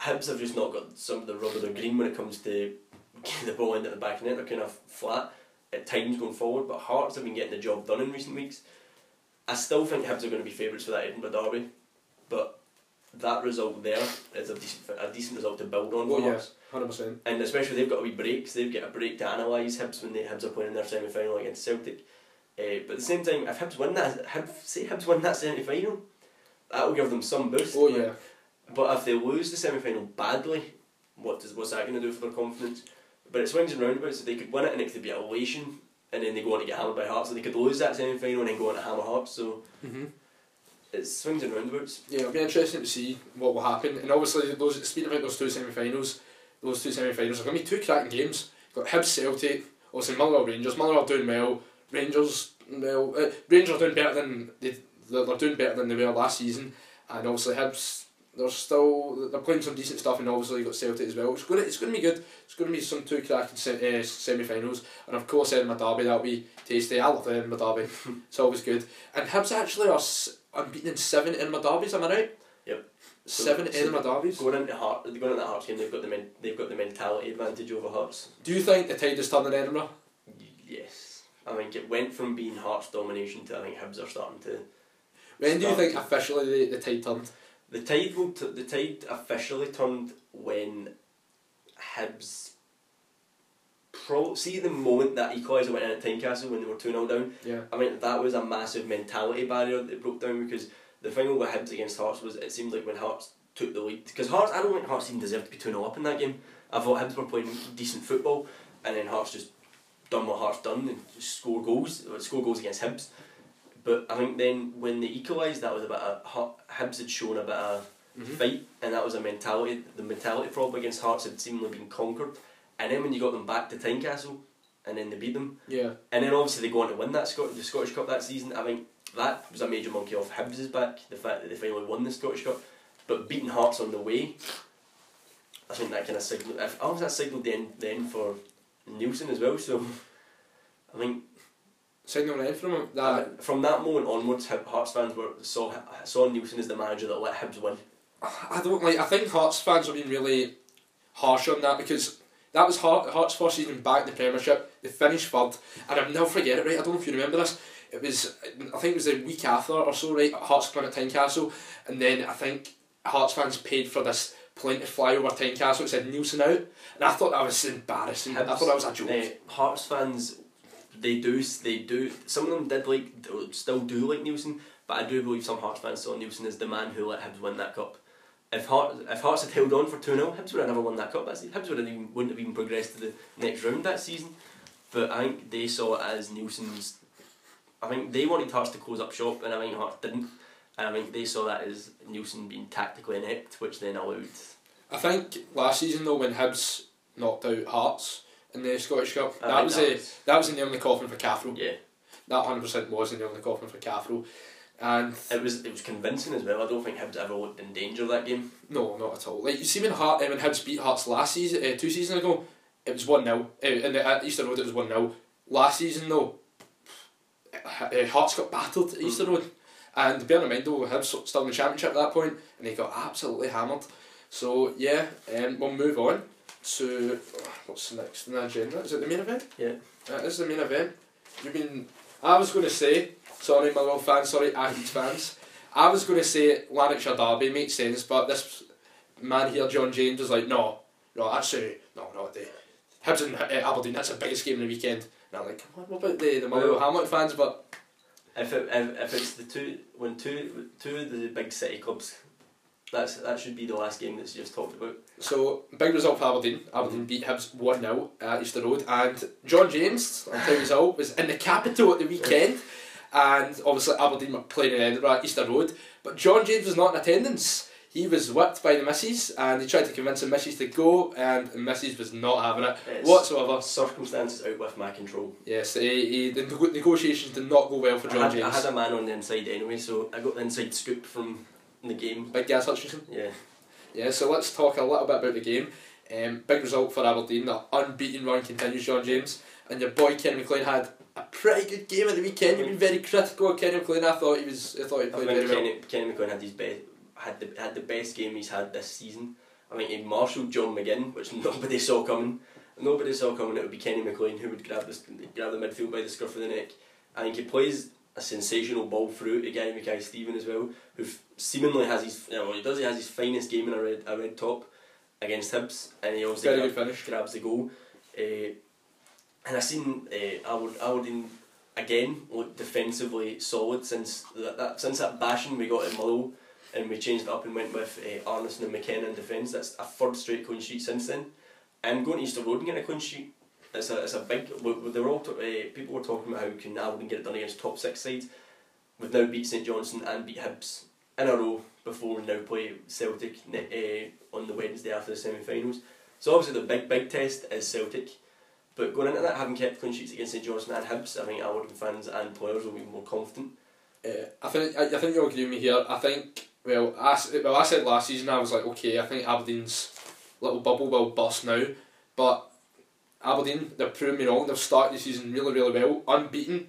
Hibs have just not got some of the rubber they're green when it comes to getting the ball into the back of net. They're kind of flat at times going forward, but Hearts have been getting the job done in recent weeks. I still think Hibs are going to be favourites for that Edinburgh Derby, but that result there is a decent, a decent result to build on for Hearts. Oh, yeah, one hundred percent. And especially they've got a wee break, so they've got a break to analyse Hibs when they, Hibs are playing in their semi-final against Celtic. Uh, but at the same time, if Hibs win that, Hibs, say Hibs win that semi-final, that will give them some boost. Oh yeah. But if they lose the semi-final badly, what does what's that going to do for their confidence? But it swings and roundabouts. So they could win it and it could be elation, and then they go on to get hammered by Hearts. So they could lose that semi-final and then go on to hammer Hearts. So mm-hmm. It swings and roundabouts. Yeah, it'll be interesting to see what will happen. And obviously, those speaking about those two semi-finals, those two semi-finals are going to be two cracking games. You've got Hibs Celtic, obviously Motherwell Rangers. Motherwell doing well. Rangers, well, uh, Rangers are doing better than they they're doing better than they were last season, and obviously Hibs they're still they're playing some decent stuff, and obviously you've got Celtic as well. It's going to, it's going to be good. It's going to be some two cracking se- uh, semi-finals, and of course Edinburgh Derby, that'll be tasty. I love the Edinburgh Derby. It's always good. And Hibs actually are s- unbeaten in seven Edinburgh Derbies. Am I right? Yep. Seven so, Edinburgh so Derbies. Going into Heart, going into that Hearts game, they've got the men- they've got the mentality advantage over Hearts. Do you think the tide is turning Edinburgh? Yes. I think it went from being Hearts domination to I think Hibs are starting to. When start do you think officially the, the tide turned? The tide will t- the tide officially turned when Hibs. Pro- see the moment that equaliser went in at Tynecastle when they were two nil down. Yeah. I mean that was a massive mentality barrier that broke down, because the final with Hibs against Hearts was it seemed like when Hearts took the lead, because Hearts I don't think Hearts even deserved to be two nil up in that game. I thought Hibs were playing decent football, and then Hearts just done what Hearts done and score goals, score goals against Hibs. But I think then when they equalised, that was a bit of, Hibs had shown a bit of mm-hmm. fight, and that was a mentality, the mentality problem against Hearts had seemingly been conquered. And then when you got them back to Tynecastle, and then they beat them. Yeah. And then obviously they go on to win that Scot- the Scottish Cup that season. I think that was a major monkey off Hibs's back, the fact that they finally won the Scottish Cup, but beating Hearts on the way, I think that kind of signalled, I was that signalled then, then for Nielsen as well, so I think signalling from that from that moment onwards, Hearts fans were saw saw Nielsen as the manager that let Hibs win. I don't like. I think Hearts fans have been really harsh on that, because that was Hearts' first season back in the Premiership. They finished third, and I'll never forget it. Right, I don't know if you remember this. It was I think it was the week after or so. Right, Hearts playing at Tynecastle, and then I think Hearts fans paid for this plane to fly over Tynecastle. It said Nielsen out, and I thought that was embarrassing. Hibs, I thought that was a joke. Uh, Hearts fans, they do, they do. Some of them did like, still do like Nielsen, but I do believe some Hearts fans saw Nielsen as the man who let Hibs win that cup. If Hearts, if Hearts had held on for two nil, Hibs would have never won that cup. Hibs would have even, wouldn't have even progressed to the next round that season. But I think they saw it as Nielsen's. I think they wanted Hearts to close up shop, and I think Hearts didn't. And I think they saw that as Nielsen being tactically inept, which then allowed. I think last season though, when Hibs knocked out Hearts in the Scottish Cup, I that was that a was... that was a nail in the coffin for Cathro. Yeah, that hundred percent was a nail in the coffin for Cathro, and it was it was convincing as well. I don't think Hibs ever looked in danger that game. No, not at all. Like you see when Heart, when Hibs beat Hearts last season, uh, two seasons ago, it was one nil. In the at Easter Road, it was one nil. Last season though, Hearts got battled at Easter mm. Road. And bear in mind though, Hibs still in the championship at that point, and they got absolutely hammered. So yeah, um, we'll move on to what's next in the agenda. Is it the main event? Yeah, that is the main event. You've been. I was going to say, sorry, my little fans, sorry, Athens fans. I was going to say Lanarkshire Derby makes sense, but this man here, John James, is like, no, no, that's uh, no, no, the Hibs and uh, Aberdeen, that's the biggest game of the weekend. And I'm like, come on, what about the the Mallow Hamilton fans? But if it if, if it's the two when two two of the big city clubs, that's that should be the last game that's just talked about. So big result for Aberdeen. Aberdeen mm-hmm. beat Hibs one nil at Easter Road, and John James, I'll tell you this all, was in the capital at the weekend. And obviously Aberdeen were playing in Edinburgh at Easter Road, but John James was not in attendance. He was whipped by the missus, and he tried to convince the missus to go, and the missus was not having it it's whatsoever. Circumstances out with my control. Yes, he, he, the negotiations did not go well for John I had, James. I had a man on the inside anyway, so I got the inside scoop from the game. Big Gaz Hutchinson? Yeah. Yeah, so let's talk a little bit about the game. Um, big result for Aberdeen, the unbeaten run continues, John James. And your boy Ken McLean had a pretty good game at the weekend. You've been very critical of Ken McLean. I thought he was. I thought he played I very Ken, well. Ken McLean had his best, had the had the best game he's had this season. I mean, he marshalled John McGinn, which nobody saw coming. Nobody saw coming. It would be Kenny McLean who would grab this, grab the midfield by the scruff of the neck. I think he plays a sensational ball through to Gary McKay-Stephen as well, who seemingly has his. You know, he does. He has his finest game in a red a red top against Hibs, and he obviously grab, finish. grabs the goal. Uh, And I've seen uh, Aberdeen again look defensively solid since that, that since that bashing we got at Mullow, and we changed it up and went with uh, Arneson and McKenna in defence. That's a third straight clean sheet since then. I'm going to Easter Road and get a clean sheet. It's a it's a big. They were all uh, people were talking about how can Aberdeen get it done against top six sides. We've now beat St Johnstone and beat Hibs in a row before we now play Celtic uh, on the Wednesday after the semi-finals. So obviously the big big test is Celtic. But going into that, having kept clean sheets against St Johnstone and Hibs, I think Aberdeen fans and players will be more confident. Uh, I think I, I think you'll agree with me here. I think well, I, well, I said last season I was like, okay, I think Aberdeen's little bubble will burst now. But Aberdeen, they're proving me wrong. They've started the season really, really well, unbeaten.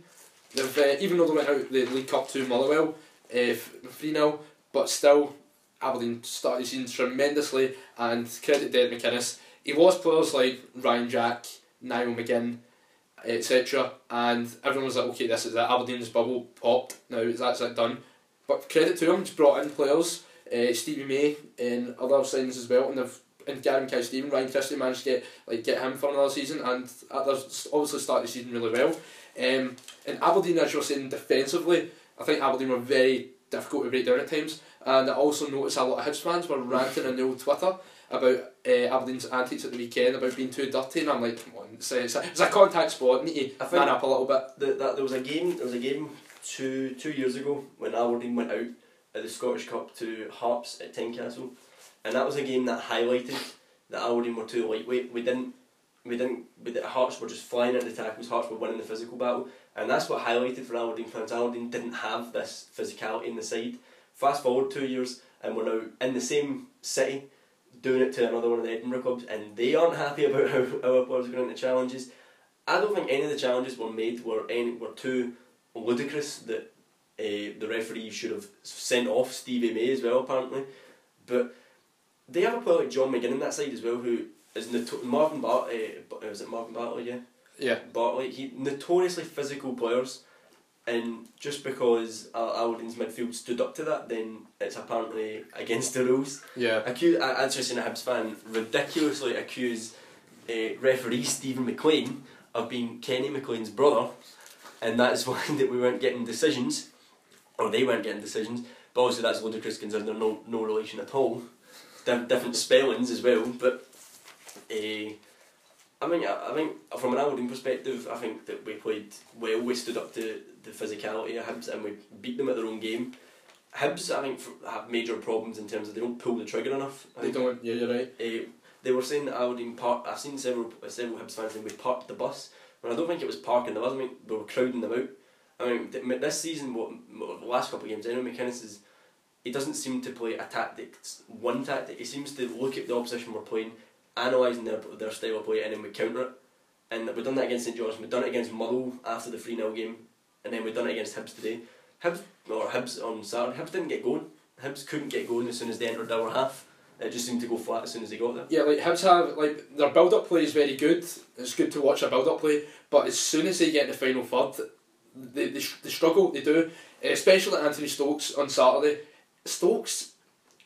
They've uh, even though they went out the League Cup to Motherwell, three nil, uh, but still Aberdeen started the season tremendously. And credit Derek McInnes, he lost players like Ryan Jack, Niall McGinn, et cetera, and everyone was like, okay, this is it, Aberdeen's bubble popped, now that's it done. But credit to him, he's brought in players, uh, Stevie May and other signings as well, and they've and Gary McKay-Stephen, Ryan Christie managed to get like get him for another season, and others obviously started the season really well. Um, and Aberdeen, as you were saying, defensively, I think Aberdeen were very difficult to break down at times, and I also noticed a lot of Hibs fans were ranting on the old Twitter about uh, Aberdeen's antics at the weekend, about being too dirty, and I'm like, come on, it's a, it's a, it's a contact sport, need to man up a little bit. The, that, there was a game, there was a game two two years ago when Aberdeen went out at the Scottish Cup to Hearts at Tynecastle, and that was a game that highlighted that Aberdeen were too lightweight. We didn't, we didn't, we didn't Hearts were just flying at the tackles, Hearts were winning the physical battle, and that's what highlighted for Aberdeen fans. Aberdeen didn't have this physicality in the side. Fast forward two years, and we're now in the same city, doing it to another one of the Edinburgh clubs, and they aren't happy about how, how our players are going into challenges. I don't think any of the challenges were made were any were too ludicrous that uh, the referee should have sent off Stevie May as well, apparently. But they have a player like John McGinn on that side as well, who is noto- Marvin Bartley. Uh, was it Marvin Bartley? Yeah. Yeah. Bartley. He notoriously physical players, and just because Aberdeen's midfield stood up to that, then it's apparently against the rules. Yeah. Accuse, I, I've just seen a Hibs fan ridiculously accuse uh, referee Stephen McLean of being Kenny McLean's brother, and that's why that we weren't getting decisions, or they weren't getting decisions. But obviously that's ludicrous considering they're no no relation at all. D- different spellings as well, but. Uh, I mean, I, I think from an Aberdeen perspective, I think that we played well. We stood up to the physicality of Hibs, and we beat them at their own game. Hibs, I think, have major problems in terms of they don't pull the trigger enough. I they think. don't. Yeah, you're right. Uh, they were saying that Aberdeen parked. I've seen several several Hibs fans saying we parked the bus, and I don't think it was parking the bus. I mean, we were crowding them out. I mean, this season, what the last couple of games, I know McInnes is. He doesn't seem to play a tactic. One tactic. He seems to look at the opposition we're playing, analysing their their style of play, and then we counter it. And we've done that against St Johnstone, we've done it against Motherwell after the three nil game, and then we've done it against Hibs today. Hibs, or Hibs on Saturday, Hibs didn't get going. Hibs couldn't get going as soon as they entered our half. It just seemed to go flat as soon as they got there. Yeah, like Hibs have, like, their build-up play is very good. It's good to watch a build-up play, but as soon as they get in the final third, they, they, they struggle, they do. Especially Anthony Stokes on Saturday. Stokes,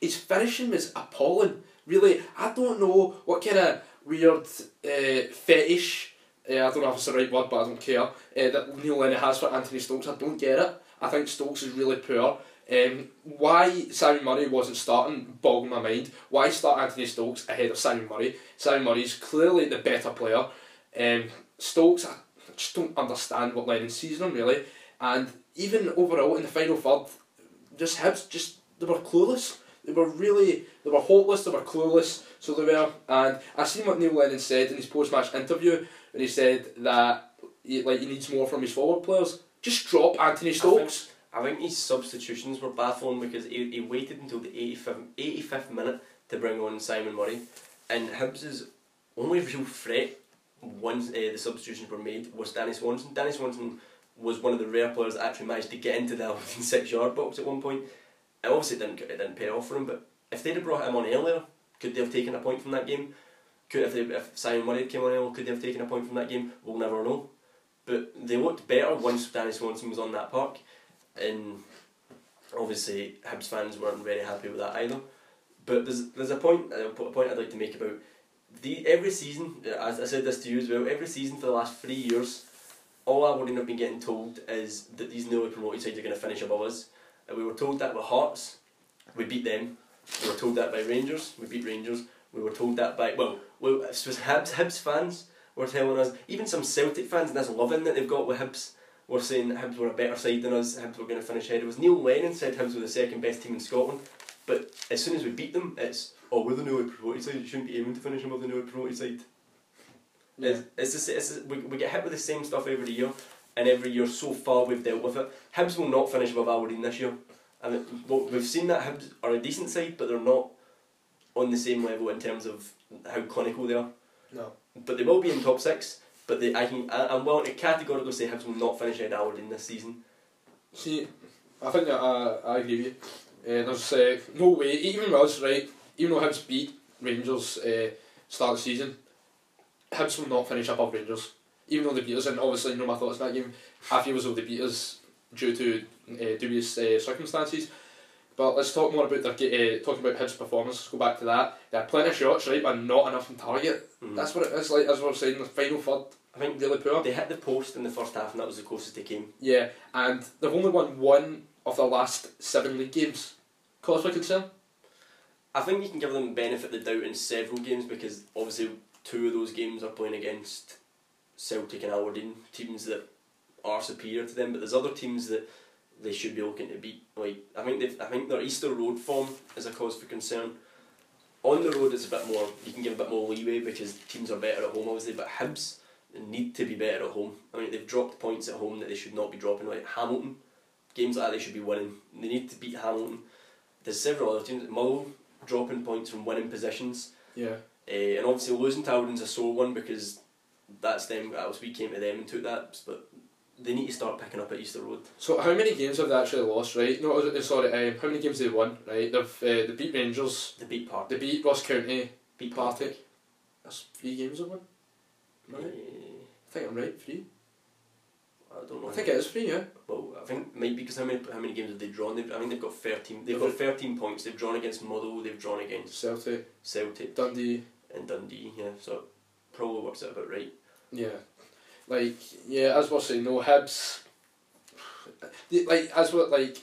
his finishing was appalling. really, I don't know what kind of weird uh, fetish, uh, I don't know if it's the right word, but I don't care, uh, that Neil Lennon has for Anthony Stokes. I don't get it. I think Stokes is really poor. Um, why Simon Murray wasn't starting boggling my mind. Why start Anthony Stokes ahead of Simon Murray? Simon Murray's clearly the better player. Um, Stokes, I just don't understand what Lennon sees in him really. And even overall in the final third, just Hibs, just they were clueless. They were really, they were hopeless, they were clueless, so they were. And I seen what Neil Lennon said in his post-match interview, when he said that he, like, he needs more from his forward players. Just drop Anthony Stokes. I think, I think his substitutions were baffling because he, he waited until the eighty-fifth, eighty-fifth minute to bring on Simon Murray, and Hibbs's only real threat once uh, the substitutions were made was Danny Swanson. Danny Swanson was one of the rare players that actually managed to get into the Hamilton six-yard box at one point. It obviously didn't, it didn't pay off for him, but if they'd have brought him on earlier, could they have taken a point from that game? Could if, they, if Simon Murray came on earlier, could they have taken a point from that game? We'll never know. But they looked better once Danny Swanson was on that park, and obviously Hibs fans weren't very happy with that either. But there's there's a point a point I'd like to make about the every season. As I said this to you as well, every season for the last three years, all Aberdeen have been getting told is that these newly promoted sides are going to finish above us. We were told that by Hearts, we beat them. We were told that by Rangers, we beat Rangers. We were told that by, well, well it was Hibs, Hibs fans were telling us, even some Celtic fans, and that's loving that they've got with Hibs, were saying that Hibs were a better side than us, Hibs were going to finish ahead of us. Neil Lennon said Hibs were the second best team in Scotland, but as soon as we beat them, it's, oh, we're the newly promoted side, you shouldn't be aiming to finish above the newly promoted side. Yeah. It's, it's, just, it's just, we, we get hit with the same stuff every year. And every year so far we've dealt with it. Hibs will not finish above Aberdeen this year. I mean, we've seen that Hibs are a decent side, but they're not on the same level in terms of how clinical they are. No. But they will be in top six. But they, I can, I, I'm willing to categorically say Hibs will not finish ahead of Aberdeen this season. See, I think that uh, I agree with you. Uh, there's uh, no way, even with us, right? Even though Hibs beat Rangers uh, start of the season, Hibs will not finish above Rangers. Even though they beat us, and obviously no my thoughts in that game, I feel as though they beat us due to uh, dubious uh, circumstances. But let's talk more about their uh, talking about Hibs' performance. Let's go back to that. They had plenty of shots, right, but not enough in target. Mm. That's what it is like. As we were saying, the final third, I think, really poor. They hit the post in the first half, and that was the closest they came. Yeah, and they've only won one of their last seven league games. Cause for concern. I think you can give them benefit of the doubt in several games because obviously two of those games are playing against Celtic and Aberdeen, teams that are superior to them, but there's other teams that they should be looking to beat. Like I think they've, I think their Easter road form is a cause for concern. On the road, it's a bit more. You can give a bit more leeway because teams are better at home, obviously. But Hibs need to be better at home. I mean, they've dropped points at home that they should not be dropping. Like Hamilton, games like that they should be winning. They need to beat Hamilton. There's several other teams. Mull dropping points from winning positions. Yeah. Uh, and obviously losing to Aberdeen's a sore one because that's them. We came to them and took that, but they need to start picking up at Easter Road. So how many games have they actually lost? Right? No, sorry. Um, how many games have they won? Right? They've uh, they beat Rangers. They beat Partick. They beat Ross County. Beat Partick. That's three games they've won. Right? Yeah. I think I'm right. Three. I don't know. I think it is three. Yeah. Well, I think maybe because how many how many games have they drawn? They've, I mean, they've got thirteen. They've got thirteen points. They've drawn against Motherwell. They've drawn against Celtic. Celtic. Dundee. And Dundee. Yeah. So. Probably works out about right. Yeah, like yeah, as we're saying, no Hibs. They, like as what like,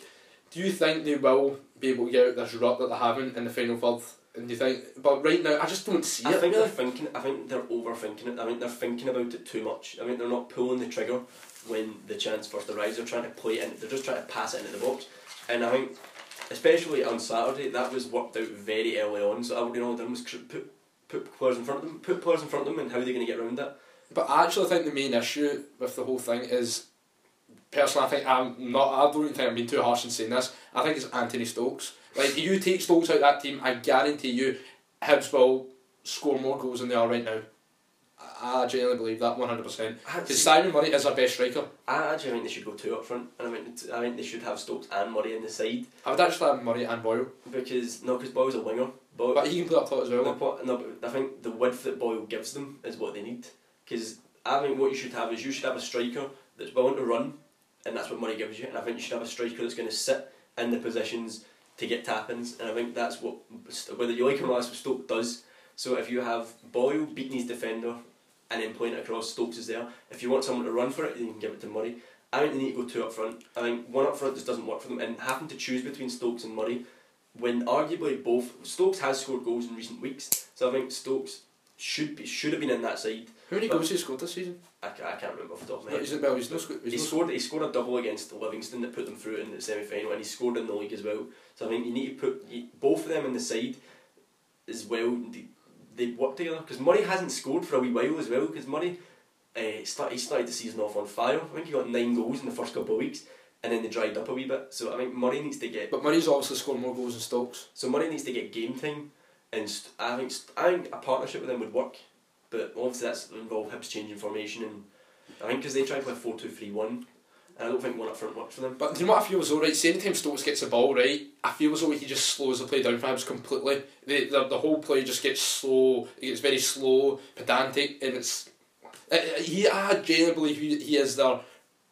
do you think they will be able to get out this rut that they haven't in the final third? And do you think? But right now, I just don't see I it. I think really. they're thinking. I think they're overthinking it. I mean, they're thinking about it too much. I mean, they're not pulling the trigger when the chance first arrives. They're trying to play it, and they're just trying to pass it into the box. And I think, especially on Saturday, that was worked out very early on. So Aberdeen all done was put. Put players in front of them. Put players in front of them, and how are they going to get around that? But I actually think the main issue with the whole thing is, personally, I think I'm not. I don't think I'm being too harsh in saying this. I think it's Anthony Stokes. Like you take Stokes out of that team, I guarantee you, Hibs will score more goals than they are right now. I, I genuinely believe that one hundred percent. Because Simon Murray is our best striker. I actually think they should go two up front, and I mean, I think they should have Stokes and Murray in the side. I would actually have Murray and Boyle because no, because Boyle's a winger. But, but he can play up top as well. No, no, but I think the width that Boyle gives them is what they need. Because I think what you should have is you should have a striker that's willing to run, and that's what Murray gives you. And I think you should have a striker that's going to sit in the positions to get tap-ins, and I think that's what, whether you like him or not, that's what Stoke does. So if you have Boyle beating his defender and then playing it across, Stokes is there. If you want someone to run for it, then you can give it to Murray. I think they need to go two up front. I think one up front just doesn't work for them, and having to choose between Stokes and Murray, when arguably both, Stokes has scored goals in recent weeks, so I think Stokes should be should have been in that side. How many goals has he scored this season? I, I can't remember off the top of my head. Well, he's no, he's he, no scored, he scored a double against Livingston that put them through in the semi-final, and he scored in the league as well. So I think you need to put you, both of them in the side as well. They, they work together, because Murray hasn't scored for a wee while as well, because Murray uh, start, he started the season off on fire. I think he got nine goals in the first couple of weeks, and then they dried up a wee bit. So I think Murray needs to get... But Murray's obviously scored more goals than Stokes. So Murray needs to get game time, and st I, think st I think a partnership with them would work, but obviously that's involved Hibs changing formation, and I think because they try to play four two three one, and I don't think one up front works for them. But do you know what I feel as though, right, say anytime Stokes gets the ball, right, I feel as though he just slows the play down for Hibs completely. The, the, the whole play just gets slow, it gets very slow, pedantic, and it's... It, it, he, I genuinely believe he, he is their,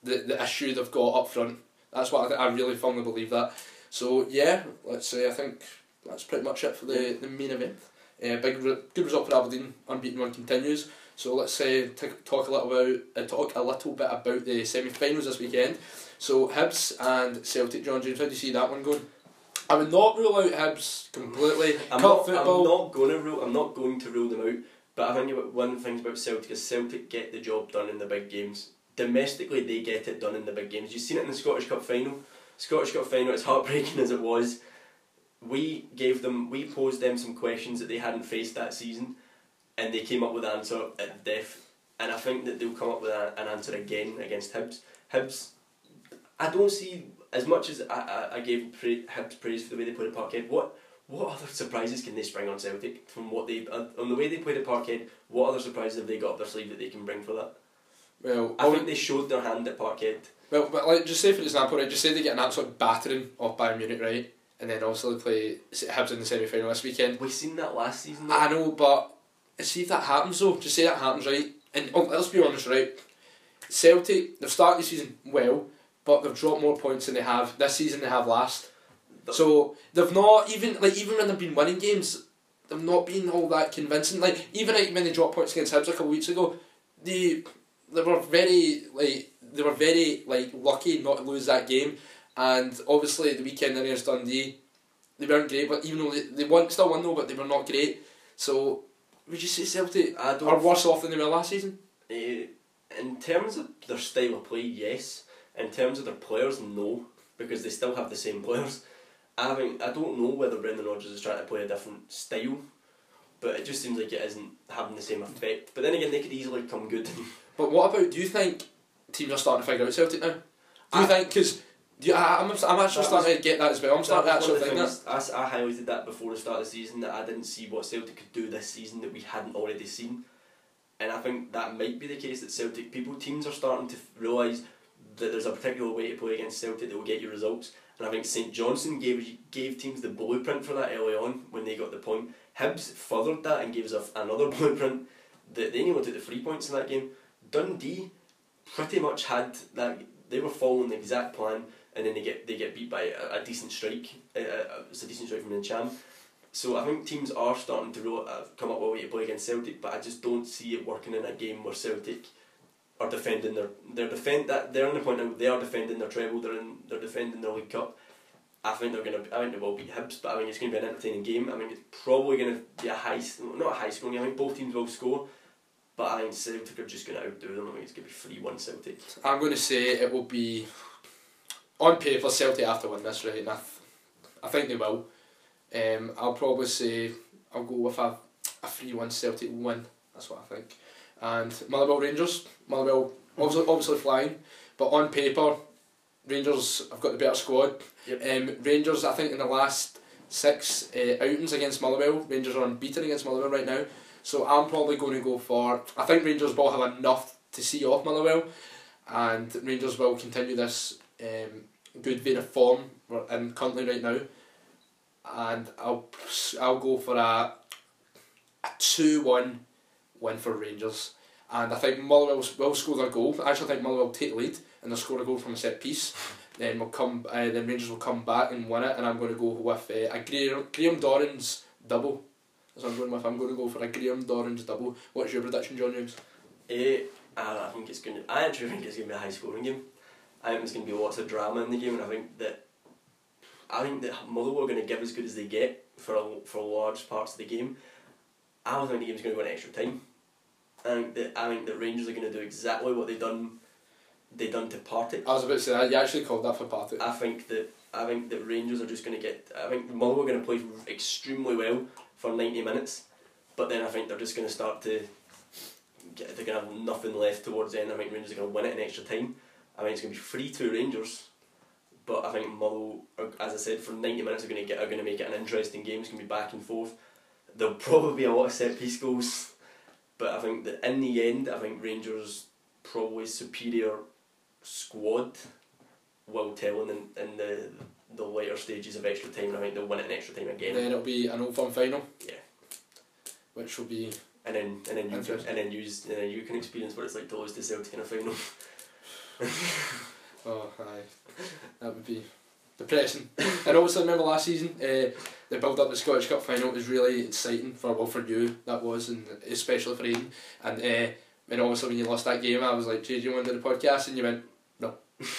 the, the issue they've got up front. That's what I, I really firmly believe that. So yeah, let's say I think that's pretty much it for the, the main event. Uh, big re good result for Aberdeen, unbeaten run continues. So let's uh, talk a little about uh, talk a little bit about the semi-finals this weekend. So Hibs and Celtic, John James, how do you see that one going? I would not rule out Hibs completely. I'm, not, I'm not going to rule. I'm not going to rule them out. But I think about one of the things about Celtic is Celtic get the job done in the big games. Domestically, they get it done in the big games. You've seen it in the Scottish Cup final. Scottish Cup final, as heartbreaking as it was, we gave them, we posed them some questions that they hadn't faced that season, and they came up with an answer at death, and I think that they'll come up with a, an answer again against Hibs. Hibs, I don't see, as much as I, I, I gave pra Hibs praise for the way they played at Parkhead, what what other surprises can they spring on Celtic from what they, uh, on the way they played at Parkhead? What other surprises have they got up their sleeve that they can bring for that? Well, I think they showed their hand at Parkhead. Well, but like, just say for example, right, just say they get an absolute battering off Bayern Munich, right? And then also they play Hibs in the semi-final this weekend. We've seen that last season though. I know, but see if that happens though. Just say that happens, right? And oh, let's be honest, right? Celtic, they've started the season well, but they've dropped more points than they have this season they have last. So they've not even, like, even when they've been winning games, they've not been all that convincing. Like even like, when they dropped points against Hibs a couple of weeks ago, they they were very like they were very like lucky not to lose that game. And obviously the weekend against Dundee, they weren't great, but even though they, they won, still won though, but they were not great. So would you say Celtic I don't are worse off than they were last season? Uh, in terms of their style of play, yes. In terms of their players, no, because they still have the same players. I think, I don't know whether Brendan Rodgers is trying to play a different style, but it just seems like it isn't having the same effect. But then again, they could easily come good. But what about, do you think teams are starting to figure out Celtic now? Do I, you think, because... You, I, I'm, I'm actually that starting was, to get that as well. I'm starting to actually think that. I, I highlighted that before the start of the season, that I didn't see what Celtic could do this season that we hadn't already seen. And I think that might be the case, that Celtic people, teams are starting to realise that there's a particular way to play against Celtic that will get you results. And I think St Johnstone gave gave teams the blueprint for that early on when they got the point. Hibs furthered that and gave us a, another blueprint that they only wanted the three points in that game. Dundee pretty much had that, they were following the exact plan. And then they get they get beat by a, a decent strike. Uh, it's a decent strike from Ncham. So I think teams are starting to real, uh, come up with a way to play against Celtic, but I just don't see it working in a game where Celtic are defending their their defend that they're on the point now. They are defending their treble. They're in, they're defending their League Cup. I think they're gonna. I think they will beat Hibs, but I think it's gonna be an entertaining game. I think it's probably gonna be a high, not a high scoring. I think both teams will score. But I think Celtic are just gonna outdo them. I think it's gonna be three one Celtic. I'm gonna say it will be. On paper, Celtic have to win this, right? And I, th I think they will. Um, I'll probably say I'll go with a a three one Celtic win. That's what I think. And Motherwell Rangers, Motherwell obviously, obviously flying, but on paper, Rangers have got the better squad. Yep. Um, Rangers, I think in the last six uh, outings against Motherwell, Rangers are unbeaten against Motherwell right now. So I'm probably going to go for. I think Rangers will have enough to see off Motherwell, and Rangers will continue this. Um, good vein of form we're in currently right now, and I'll I'll go for a a two one win for Rangers, and I think Motherwell will score their goal. I actually think Motherwell will take the lead and they'll score a goal from a set piece. then we'll come. Uh, then Rangers will come back and win it, and I'm going to go with uh, a Graham, Graham Dorrans double. That's what I'm going with. I'm going to go for a Graham Dorrans double. What's your prediction, John James? Uh, I think it's going to, I actually think it's going to be a high scoring game. I think there's going to be lots of drama in the game, and I think that I think that Motherwell are going to give as good as they get for a, for large parts of the game. I don't think the game's going to go in extra time. I think that I think that Rangers are going to do exactly what they've done. They done to Partick. I was about to say that. You actually called that for Partick. I think that I think that Rangers are just going to get. I think Motherwell are going to play extremely well for ninety minutes, but then I think they're just going to start to. Get, they're going to have nothing left towards the end. I think Rangers are going to win it in extra time. I mean, it's going to be three two Rangers, but I think Motherwell, as I said, for ninety minutes are going to get are going to make it an interesting game. It's going to be back and forth. There'll probably be a lot of set piece goals, but I think that in the end, I think Rangers probably superior. Squad will tell in, in the the later stages of extra time, and I think they'll win it in extra time again. Then it'll be an Old Firm final. Yeah. Which will be and then and then you can, and then you and then you can experience what it's like to lose to Celtic in a final. Oh aye, that would be depressing. And also remember last season, uh, the build up to the Scottish Cup final was really exciting for well for you that was, and especially for Aidan and. Uh, And obviously when you lost that game, I was like, Jay, do you want to do the podcast? And you went, no,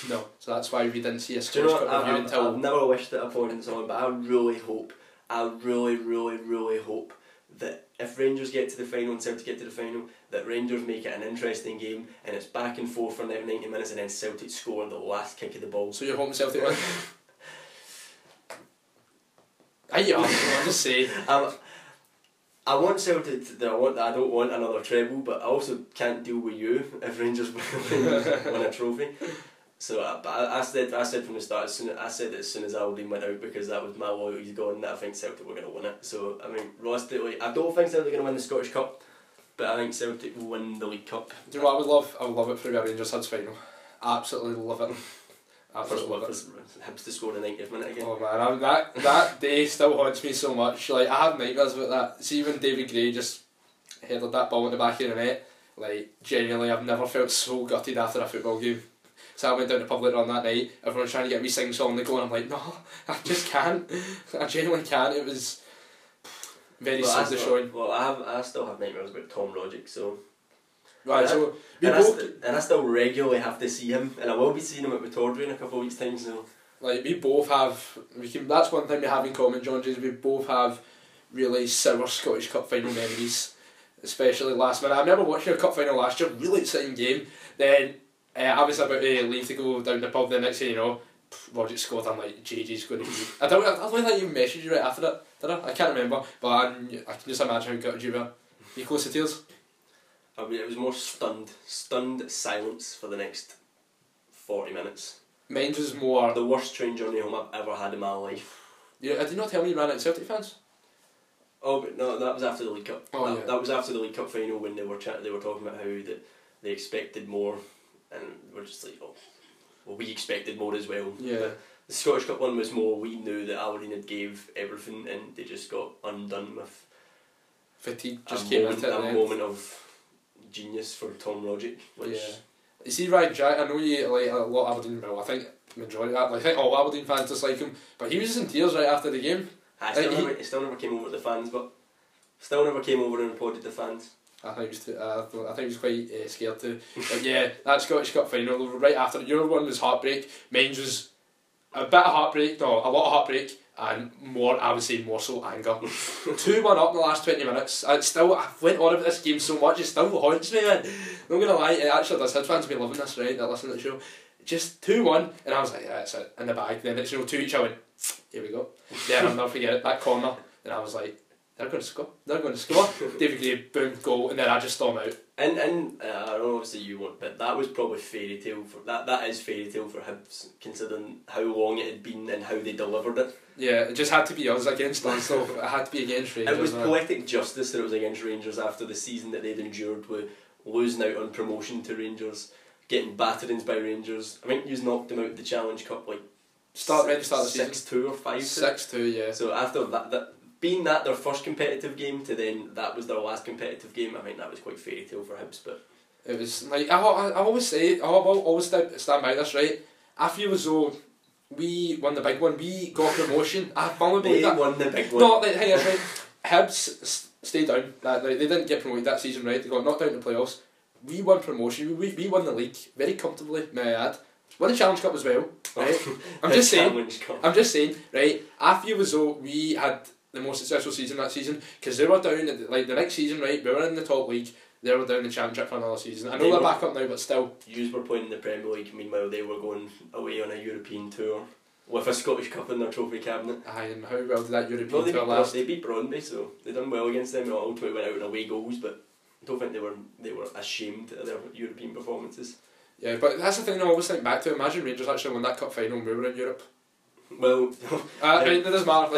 no. So that's why we didn't see a Scottish Cup review I'm, until... I've never wished it upon someone, but I really hope, I really, really, really hope that if Rangers get to the final and Celtic get to the final, that Rangers make it an interesting game and it's back and forth for ninety minutes and then Celtic score on the last kick of the ball. So you're hoping Celtic win? I am, I'm just saying. I'm, I want Celtic. To, I want. I don't want another treble, but I also can't deal with you if Rangers win a trophy. So, I, but I, I said, I said from the start. As soon, I said that as soon as Aberdeen went out, because that was my loyalty's gone. That I think Celtic were going to win it. So, I mean, realistically, I don't think Celtic are going to win the Scottish Cup, but I think Celtic will win the League Cup. Do you know what I would love? I would love it for a Rangers Hibs final. Absolutely love it. Absolutely love it. Hibs to score in the ninetieth minute again. Oh man, I, that that day still haunts me so much. Like I have nightmares about that. See when David Gray just headed that ball in the back of the net. Like genuinely, I've never felt so gutted after a football game. So I went down to Public Run that night. Everyone was trying to get me sing song on the go, and I'm like, no, I just can't. I genuinely can't. It was very well, sad showing. Well, I have. I still have nightmares about Tom Rodgick. So. Right, and so I, and, I st- and I still regularly have to see him, and I will be seeing him at Pittodrie in a couple of weeks' time. So, like we both have, we can. That's one thing we have in common, John James. We both have really sour Scottish Cup final memories, especially last minute. I remember watching a cup final last year, really exciting game. Then uh, I was about to leave to go down the pub. The next thing you know, Rodgick scored. I'm like, J J's going to be. I don't. I don't think you messaged you right after that. Did I? I can't remember, but I'm, I can just imagine how gutted you were. Are you close to tears? I mean, it was more stunned, stunned silence for the next forty minutes. Mine was more... The worst train journey home I've ever had in my life. Yeah, did you not tell me you ran out of Celtic fans? Oh, but no, that was after the League Cup. Oh, that, yeah. that was after the League Cup final when they were chat- they were talking about how that they expected more, and we're just like, oh, well, we expected more as well. Yeah. But the Scottish Cup one was more, we knew that Aberdeen had gave everything, and they just got undone with... Fatigue just came out at the end. A moment of... genius for Tom Rodgick, which yeah. You see Ryan Jack, I know you like a lot of Aberdeen, well I think majority of, I think all Aberdeen fans dislike him, but he was in tears right after the game. I still, like, never, he, he still never came over to the fans, but still never came over and applauded the fans. I think he was, too, uh, I think he was quite uh, scared too. But yeah, that Scottish Cup final right after, your one was heartbreak, mine was a bit of heartbreak, no a lot of heartbreak and more, I would say more so anger. two one up in the last twenty minutes. I still, I went on about this game so much, it still haunts me, man. I'm not going to lie, it actually does. Hibs fans will be loving this, right? They're listening to the show. Just two one, and I was like, yeah, that's it, in the bag. Then it's, you know, two each, I went, here we go. Then I'll never forget it, that corner. And I was like, they're going to score, they're going to score. David Gray, boom, goal, and then I just storm out. And, and uh, I don't know, obviously you won't, but that was probably fairy tale for, that, that is fairy tale for Hibs, considering how long it had been and how they delivered it. Yeah, it just had to be us against us, so it had to be against Rangers. It was poetic justice that it was against Rangers after the season that they'd endured with losing out on promotion to Rangers, getting batterings by Rangers. I think you've knocked them out of the Challenge Cup like start six, start the six two or five two. Six two, yeah. So after that, that being that their first competitive game to then that was their last competitive game, I think that was quite fairy tale for Hibs, but it was like I I, I always say I will always stand by this, right? I feel as though we won the big one. We got promotion. I firmly believe that. They won the big one. No, the thing is, right, Hibs stayed down that night. They didn't get promoted that season, right? They got knocked out in the playoffs. We won promotion. We we won the league very comfortably, may I add. Won the Challenge Cup as well, right? I'm just saying. Cup. I'm just saying, right? I feel as though we had the most successful season that season, because they were down at, like, the next season, right? We were in the top league. They were down the Championship for another season. I know they they're were, back up now, but still. Yous were playing in the Premier League, meanwhile they were going away on a European tour with a Scottish Cup in their trophy cabinet. Aye, and how well did that European well, tour last? They beat Brøndby, so they done well against them. They ultimately went out in away goals, but I don't think they were they were ashamed of their European performances. Yeah, but that's the thing I always think back to. Imagine Rangers actually won that cup final and we were in Europe. Well, uh, it doesn't matter.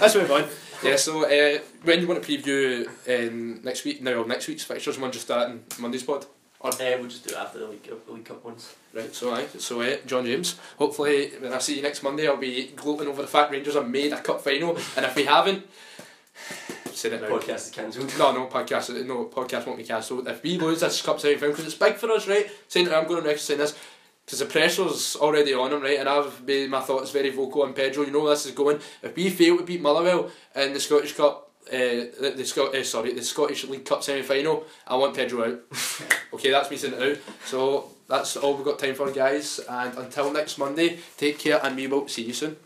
Let's move on. Yeah, so uh, when do you want to preview um, next week? Now, next week's fixtures, we'll just do that in Monday's pod. Or uh, we'll just do it after the League, the League Cup ones. Right, so aye, so uh, John James. Hopefully, when I see you next Monday, I'll be gloating over the fact Rangers have made a cup final, and if we haven't, said it now. Podcast is cancelled. No, no podcast. No podcast won't be cancelled. If we lose this cup semi final, because it's big for us, right? Saying I'm going on record saying this. Because the pressure's already on him, right? And I've made my thoughts very vocal on Pedro. You know where this is going. If we fail to beat Motherwell in the Scottish Cup, uh, the, the Scot- uh, sorry, the Scottish League Cup semi-final, I want Pedro out. Okay, that's me saying it out. So that's all we've got time for, guys. And until next Monday, take care, and we will see you soon.